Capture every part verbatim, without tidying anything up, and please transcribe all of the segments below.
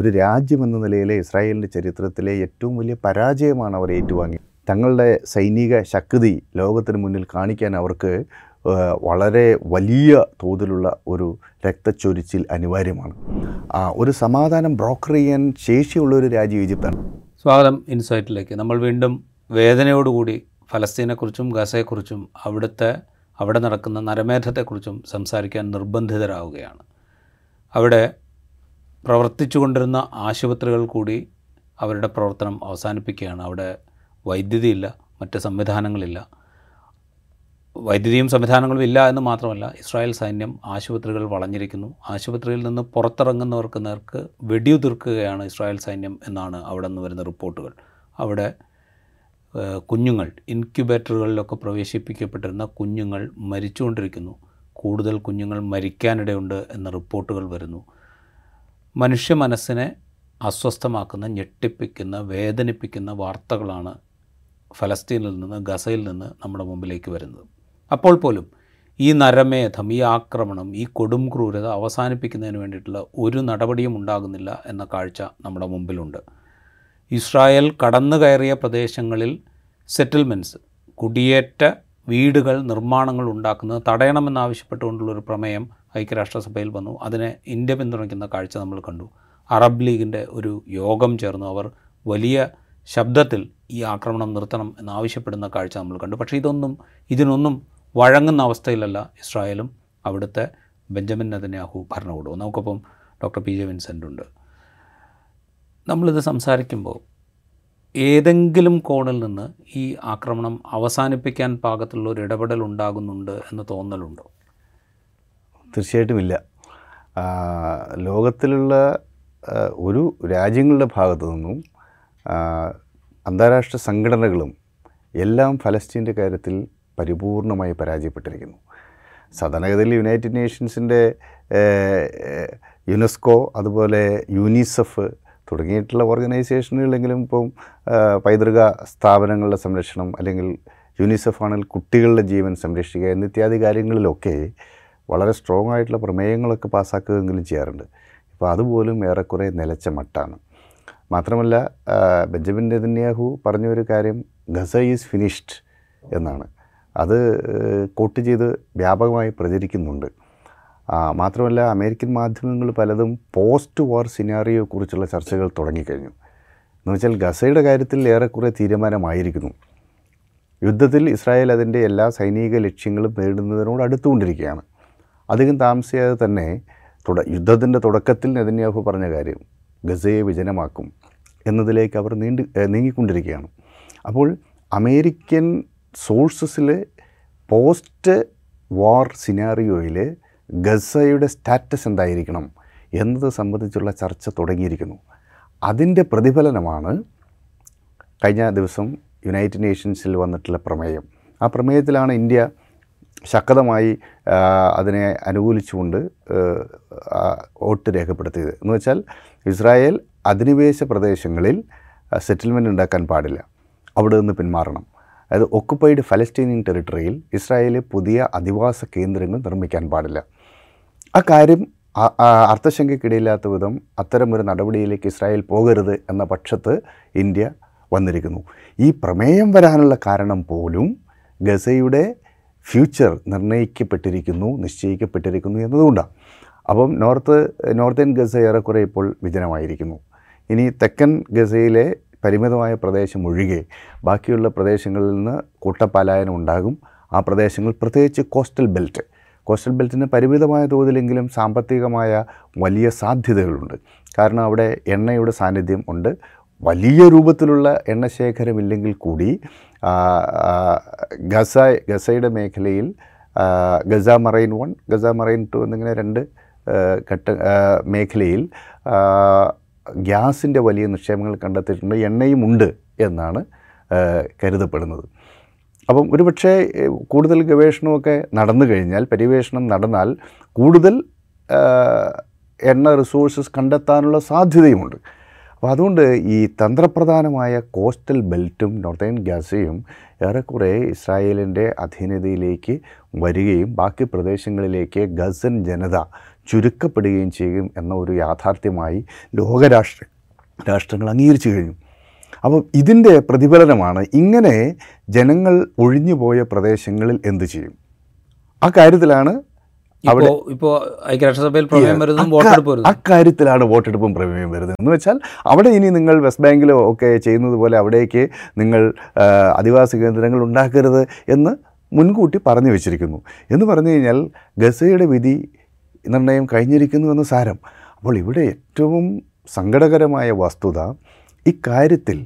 ഒരു രാജ്യമെന്ന നിലയിലെ ഇസ്രായേലിൻ്റെ ചരിത്രത്തിലെ ഏറ്റവും വലിയ പരാജയമാണ് അവർ ഏറ്റുവാങ്ങി. തങ്ങളുടെ സൈനിക ശക്തി ലോകത്തിന് മുന്നിൽ കാണിക്കാൻ അവർക്ക് വളരെ വലിയ തോതിലുള്ള ഒരു രക്തച്ചൊരിച്ചിൽ അനിവാര്യമാണ്. ഒരു സമാധാനം ബ്രോക്കർ ചെയ്യാൻ ശേഷിയുള്ള ഒരു രാജ്യം ഈജിപ്താണ്. സ്വാഗതം ഇൻസൈറ്റിലേക്ക്. നമ്മൾ വീണ്ടും വേദനയോടുകൂടി ഫലസ്തീനെക്കുറിച്ചും ഗസയെക്കുറിച്ചും അവിടുത്തെ അവിടെ നടക്കുന്ന നരമേധത്തെക്കുറിച്ചും സംസാരിക്കാൻ നിർബന്ധിതരാവുകയാണ്. അവിടെ പ്രവർത്തിച്ചു കൊണ്ടിരുന്ന ആശുപത്രികൾ കൂടി അവരുടെ പ്രവർത്തനം അവസാനിപ്പിക്കുകയാണ്. അവിടെ വൈദ്യുതിയില്ല, മറ്റ് സംവിധാനങ്ങളില്ല. വൈദ്യുതിയും സംവിധാനങ്ങളും ഇല്ല എന്ന് മാത്രമല്ല, ഇസ്രായേൽ സൈന്യം ആശുപത്രികൾ വളഞ്ഞിരിക്കുന്നു. ആശുപത്രിയിൽ നിന്ന് പുറത്തിറങ്ങുന്നവർക്ക് നേർക്ക് വെടിയുതിർക്കുകയാണ് ഇസ്രായേൽ സൈന്യം എന്നാണ് അവിടെ നിന്ന് വരുന്ന റിപ്പോർട്ടുകൾ. അവിടെ കുഞ്ഞുങ്ങൾ ഇൻക്യുബേറ്ററുകളിലൊക്കെ പ്രവേശിപ്പിക്കപ്പെട്ടിരുന്ന കുഞ്ഞുങ്ങൾ മരിച്ചുകൊണ്ടിരിക്കുന്നു. കൂടുതൽ കുഞ്ഞുങ്ങൾ മരിക്കാനിടയുണ്ട് എന്ന റിപ്പോർട്ടുകൾ വരുന്നു. മനുഷ്യ മനസ്സിനെ അസ്വസ്ഥമാക്കുന്ന, ഞെട്ടിപ്പിക്കുന്ന, വേദനിപ്പിക്കുന്ന വാർത്തകളാണ് ഫലസ്തീനിൽ നിന്ന്, ഗസയിൽ നിന്ന് നമ്മുടെ മുമ്പിലേക്ക് വരുന്നത്. അപ്പോൾ പോലും ഈ നരമേധം, ഈ ആക്രമണം, ഈ കൊടും ക്രൂരത അവസാനിപ്പിക്കുന്നതിന് വേണ്ടിയിട്ടുള്ള ഒരു നടപടിയും ഉണ്ടാകുന്നില്ല എന്ന കാഴ്ച നമ്മുടെ മുമ്പിലുണ്ട്. ഇസ്രായേൽ കടന്നു കയറിയ പ്രദേശങ്ങളിൽ സെറ്റിൽമെൻറ്റ്സ്, കുടിയേറ്റ വീടുകൾ, നിർമ്മാണങ്ങൾ ഉണ്ടാക്കുന്നത് തടയണമെന്നാവശ്യപ്പെട്ടുകൊണ്ടുള്ളൊരു പ്രമേയം ഐക്യരാഷ്ട്രസഭയിൽ വന്നു. അതിനെ ഇന്ത്യ പിന്തുണയ്ക്കുന്ന കാഴ്ച നമ്മൾ കണ്ടു. അറബ് ലീഗിൻ്റെ ഒരു യോഗം ചേർന്നു. അവർ വലിയ ശബ്ദത്തിൽ ഈ ആക്രമണം നിർത്തണം എന്നാവശ്യപ്പെടുന്ന കാഴ്ച നമ്മൾ കണ്ടു. പക്ഷേ ഇതൊന്നും ഇതിനൊന്നും വഴങ്ങുന്ന അവസ്ഥയിലല്ല ഇസ്രായേലും അവിടുത്തെ ബെഞ്ചമിൻ നെതന്യാഹു ഭരണകൂടവും. നമുക്കൊപ്പം ഡോക്ടർ പി ജെ വിൻസെൻ്റ് ഉണ്ട്. നമ്മളിത് സംസാരിക്കുമ്പോൾ ഏതെങ്കിലും കോണിൽ നിന്ന് ഈ ആക്രമണം അവസാനിപ്പിക്കാൻ പാകത്തിലുള്ള ഒരു ഇടപെടൽ ഉണ്ടാകുന്നുണ്ട് എന്ന് തോന്നലുണ്ടോ? തീർച്ചയായിട്ടും ഇല്ല. ലോകത്തിലുള്ള ഒരു രാജ്യങ്ങളുടെ ഭാഗത്തു നിന്നും അന്താരാഷ്ട്ര സംഘടനകളും എല്ലാം ഫലസ്തീൻ്റെ കാര്യത്തിൽ പരിപൂർണമായി പരാജയപ്പെട്ടിരിക്കുന്നു. സാധാരണഗതിയിൽ യുണൈറ്റഡ് നേഷൻസിൻ്റെ, യുനെസ്കോ, അതുപോലെ യൂണിസെഫ് തുടങ്ങിയിട്ടുള്ള ഓർഗനൈസേഷനുകളെങ്കിലും ഇപ്പം പൈതൃക സ്ഥാപനങ്ങളുടെ സംരക്ഷണം, അല്ലെങ്കിൽ യൂണിസെഫ് ആണെങ്കിൽ കുട്ടികളുടെ ജീവൻ സംരക്ഷിക്കുക എന്നിത്യാദി കാര്യങ്ങളിലൊക്കെ വളരെ സ്ട്രോങ് ആയിട്ടുള്ള പ്രമേയങ്ങളൊക്കെ പാസ്സാക്കുകയെങ്കിലും ചെയ്യാറുണ്ട്. ഇപ്പോൾ അതുപോലും ഏറെക്കുറെ നിലച്ച മട്ടാണ്. മാത്രമല്ല, ബെഞ്ചമിൻ നെതന്യാഹു പറഞ്ഞൊരു കാര്യം ഗസ ഈസ് ഫിനിഷ്ഡ് എന്നാണ്. അത് കോട്ട് ചെയ്ത് വ്യാപകമായി പ്രചരിക്കുന്നുണ്ട്. മാത്രമല്ല, അമേരിക്കൻ മാധ്യമങ്ങൾ പലതും പോസ്റ്റ് വാർ സിനാറിയോയെക്കുറിച്ചുള്ള ചർച്ചകൾ തുടങ്ങിക്കഴിഞ്ഞു. എന്നുവെച്ചാൽ ഗസയുടെ കാര്യത്തിൽ ഏറെക്കുറെ തീരുമാനമായിരിക്കുന്നു. യുദ്ധത്തിൽ ഇസ്രായേൽ അതിൻ്റെ എല്ലാ സൈനിക ലക്ഷ്യങ്ങളും നേടുന്നതിനോട് അടുത്തുകൊണ്ടിരിക്കുകയാണ്. അധികം താമസിയാതെ തന്നെ തുട യുദ്ധത്തിൻ്റെ തുടക്കത്തിൽ നെതന്യാഹു പറഞ്ഞ കാര്യം ഗസയെ വിജനമാക്കും എന്നതിലേക്ക് അവർ നീണ്ടി നീങ്ങിക്കൊണ്ടിരിക്കുകയാണ്. അപ്പോൾ അമേരിക്കൻ സോഴ്സസിൽ പോസ്റ്റ് വാർ സിനാറിയോയിൽ ഗസയുടെ സ്റ്റാറ്റസ് എന്തായിരിക്കണം എന്നത് സംബന്ധിച്ചുള്ള ചർച്ച തുടങ്ങിയിരിക്കുന്നു. അതിൻ്റെ പ്രതിഫലനമാണ് കഴിഞ്ഞ ദിവസം യുണൈറ്റഡ് നേഷൻസിൽ വന്നിട്ടുള്ള പ്രമേയം. ആ പ്രമേയത്തിലാണ് ഇന്ത്യ ശക്തമായി അതിനെ അനുകൂലിച്ചുകൊണ്ട് വോട്ട് രേഖപ്പെടുത്തിയത്. എന്ന് വെച്ചാൽ ഇസ്രായേൽ അധിനിവേശ പ്രദേശങ്ങളിൽ സെറ്റിൽമെൻറ്റ് ഉണ്ടാക്കാൻ പാടില്ല, അവിടെ നിന്ന് പിന്മാറണം. അതായത് ഒക്കുപ്പൈഡ് ഫലസ്തീനിയൻ ടെറിട്ടറിയിൽ ഇസ്രായേലിലെ പുതിയ അധിവാസ കേന്ദ്രങ്ങൾ നിർമ്മിക്കാൻ പാടില്ല. ആ കാര്യം അർത്ഥശങ്കയ്ക്കിടയില്ലാത്ത വിധം അത്തരമൊരു നടപടിയിലേക്ക് ഇസ്രായേൽ പോകരുത് എന്ന പക്ഷത്ത് ഇന്ത്യ വന്നിരിക്കുന്നു. ഈ പ്രമേയം വരാനുള്ള കാരണം പോലും ഗസയുടെ ഫ്യൂച്ചർ നിർണ്ണയിക്കപ്പെട്ടിരിക്കുന്നു, നിശ്ചയിക്കപ്പെട്ടിരിക്കുന്നു എന്നതുകൊണ്ടാണ്. അപ്പം നോർത്ത് നോർത്തേൺ ഗസ ഏറെക്കുറെ ഇപ്പോൾ വിജനമായിരിക്കുന്നു. ഇനി തെക്കൻ ഗസയിലെ പരിമിതമായ പ്രദേശം ഒഴികെ ബാക്കിയുള്ള പ്രദേശങ്ങളിൽ നിന്ന് കൂട്ടപ്പലായനം ഉണ്ടാകും. ആ പ്രദേശങ്ങൾ, പ്രത്യേകിച്ച് കോസ്റ്റൽ ബെൽറ്റ്, കോസ്റ്റൽ ബെൽറ്റിന് പരിമിതമായ തോതിലെങ്കിലും സാമ്പത്തികമായ വലിയ സാധ്യതകളുണ്ട്. കാരണം അവിടെ എണ്ണയുടെ സാന്നിധ്യം ഉണ്ട്. വലിയ രൂപത്തിലുള്ള എണ്ണശേഖരമില്ലെങ്കിൽ കൂടി ഗസ ഗസയുടെ മേഖലയിൽ Gaza marine one, Gaza marine two എന്നിങ്ങനെ രണ്ട് ഘട്ട മേഖലയിൽ ഗ്യാസിൻ്റെ വലിയ നിക്ഷേപങ്ങൾ കണ്ടെത്തിയിട്ടുണ്ട്. എണ്ണയും ഉണ്ട് എന്നാണ് കരുതപ്പെടുന്നത്. അപ്പം ഒരുപക്ഷെ കൂടുതൽ ഗവേഷണമൊക്കെ നടന്നു കഴിഞ്ഞാൽ, പര്യവേഷണം നടന്നാൽ കൂടുതൽ എണ്ണ റിസോഴ്സസ് കണ്ടെത്താനുള്ള സാധ്യതയുമുണ്ട്. അപ്പോൾ അതുകൊണ്ട് ഈ തന്ത്രപ്രധാനമായ കോസ്റ്റൽ ബെൽറ്റും നോർത്തേൺ ഗസയും ഏറെക്കുറെ ഇസ്രായേലിൻ്റെ അധീനതയിലേക്ക് വരികയും ബാക്കി പ്രദേശങ്ങളിലേക്ക് ഗസൻ ജനത ചുരുക്കപ്പെടുകയും ചെയ്യും എന്ന ഒരു യാഥാർത്ഥ്യമായി ലോകരാഷ്ട്ര രാഷ്ട്രങ്ങൾ അംഗീകരിച്ചു കഴിഞ്ഞു. അപ്പോൾ ഇതിൻ്റെ പ്രതിഫലനമാണ് ഇങ്ങനെ ജനങ്ങൾ ഒഴിഞ്ഞുപോയ പ്രദേശങ്ങളിൽ എന്ത് ചെയ്യും. ആ കാര്യത്തിലാണ് അവിടെ ഇപ്പോൾ ഐക്യരാഷ്ട്രസഭയിൽ പ്രമേയം വരുന്നതും വോട്ടെടുപ്പ് വരുന്നത്. അക്കാര്യത്തിലാണ് വോട്ടെടുപ്പും പ്രമേയം വരുന്നത് എന്ന് വെച്ചാൽ അവിടെ ഇനി നിങ്ങൾ വെസ്റ്റ് ബാങ്കിലോ ഒക്കെ ചെയ്യുന്നത് പോലെ അവിടേക്ക് നിങ്ങൾ ആദിവാസി കേന്ദ്രങ്ങൾ ഉണ്ടാക്കരുത് എന്ന് മുൻകൂട്ടി പറഞ്ഞു വെച്ചിരിക്കുന്നു എന്ന് പറഞ്ഞു കഴിഞ്ഞാൽ ഗസയുടെ വിധി നിർണയം കഴിഞ്ഞിരിക്കുന്നു എന്ന് സാരം. അപ്പോൾ ഇവിടെ ഏറ്റവും സങ്കടകരമായ വസ്തുത ഇക്കാര്യത്തിൽ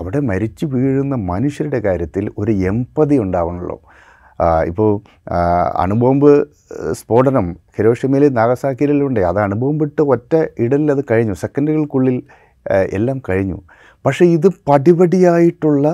അവിടെ മരിച്ചു വീഴുന്ന മനുഷ്യരുടെ കാര്യത്തിൽ ഒരു എമ്പതി ഉണ്ടാവണമല്ലോ. ഇപ്പോൾ അണുബോംബ് സ്ഫോടനം ഹിരോഷിമയിൽ നാഗസാക്കിയിലുണ്ട്. അത് അണുബോംബിട്ട് ഒറ്റ ഇടലിൽ അത് കഴിഞ്ഞു, സെക്കൻഡുകൾക്കുള്ളിൽ എല്ലാം കഴിഞ്ഞു. പക്ഷേ ഇത് പടിപടിയായിട്ടുള്ള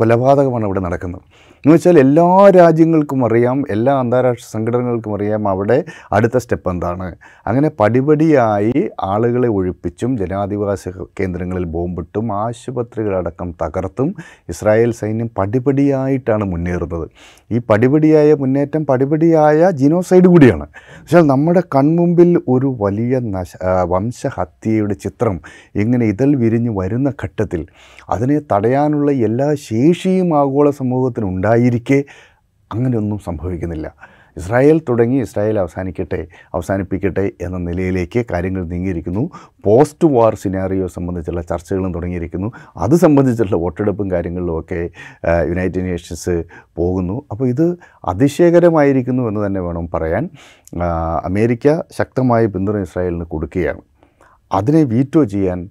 കൊലപാതകമാണ് ഇവിടെ നടക്കുന്നത്. എന്ന് വെച്ചാൽ എല്ലാ രാജ്യങ്ങൾക്കും അറിയാം, എല്ലാ അന്താരാഷ്ട്ര സംഘടനകൾക്കും അറിയാം അവിടെ അടുത്ത സ്റ്റെപ്പ് എന്താണ്. അങ്ങനെ പടിപടിയായി ആളുകളെ ഒഴിപ്പിച്ചും ജനാധിവാസ കേന്ദ്രങ്ങളിൽ ബോംബിട്ടും ആശുപത്രികളടക്കം തകർത്തും ഇസ്രായേൽ സൈന്യം പടിപടിയായിട്ടാണ് മുന്നേറുന്നത്. ഈ പടിപടിയായ മുന്നേറ്റം പടിപടിയായ ജിനോസൈഡ് കൂടിയാണ്. പക്ഷേ നമ്മുടെ കൺമുമ്പിൽ ഒരു വലിയ നശ വംശഹത്യയുടെ ചിത്രം ഇങ്ങനെ ഇതൾ വിരിഞ്ഞ് വരുന്ന ഘട്ടത്തിൽ അതിനെ തടയാനുള്ള എല്ലാ ശേഷിയും ആഗോള സമൂഹത്തിനുണ്ട് ായിരിക്കെ അങ്ങനെയൊന്നും സംഭവിക്കുന്നില്ല. ഇസ്രായേൽ തുടങ്ങി ഇസ്രായേൽ അവസാനിക്കട്ടെ അവസാനിപ്പിക്കട്ടെ എന്ന നിലയിലേക്ക് കാര്യങ്ങൾ നീങ്ങിയിരിക്കുന്നു. പോസ്റ്റ് വാർ സിനാറിയോ സംബന്ധിച്ചുള്ള ചർച്ചകളും തുടങ്ങിയിരിക്കുന്നു. അത് സംബന്ധിച്ചുള്ള വോട്ടെടുപ്പും കാര്യങ്ങളിലുമൊക്കെ യുണൈറ്റഡ് നേഷൻസ് പോകുന്നു. അപ്പോൾ ഇത് അതിശയകരമായിരിക്കുന്നു എന്ന് തന്നെ വേണം പറയാൻ. അമേരിക്ക ശക്തമായ പിന്തുണ ഇസ്രായേലിന് കൊടുക്കുകയാണ്. അതിനെ വീറ്റോ ചെയ്യാൻ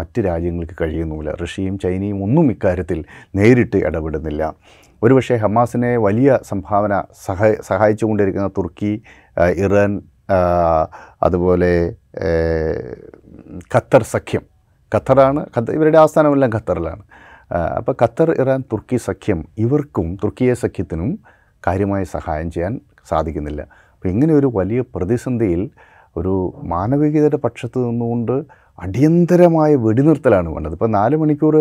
മറ്റ് രാജ്യങ്ങൾക്ക് കഴിയുന്നുമില്ല. റഷ്യയും ചൈനയും ഒന്നും ഇക്കാര്യത്തിൽ നേരിട്ട് ഇടപെടുന്നില്ല. ഒരുപക്ഷെ ഹമാസിനെ വലിയ സംഭാവന സഹായ സഹായിച്ചുകൊണ്ടിരിക്കുന്ന തുർക്കി, ഇറാൻ, അതുപോലെ ഖത്തർ സഖ്യം, ഖത്തറാണ് ഖത്തർ ഇവരുടെ ആസ്ഥാനമെല്ലാം ഖത്തറിലാണ്. അപ്പോൾ ഖത്തർ, ഇറാൻ, തുർക്കി സഖ്യം ഇവർക്കും തുർക്കിയെ സഖ്യത്തിനും കാര്യമായ സഹായം ചെയ്യാൻ സാധിക്കുന്നില്ല. അപ്പോൾ ഇങ്ങനെ ഒരു വലിയ പ്രതിസന്ധിയിൽ ഒരു മാനവികതയുടെ പക്ഷത്ത് നിന്നുകൊണ്ട് അടിയന്തരമായ വെടിനിർത്തലാണ് വേണ്ടത്. ഇപ്പോൾ നാല് മണിക്കൂർ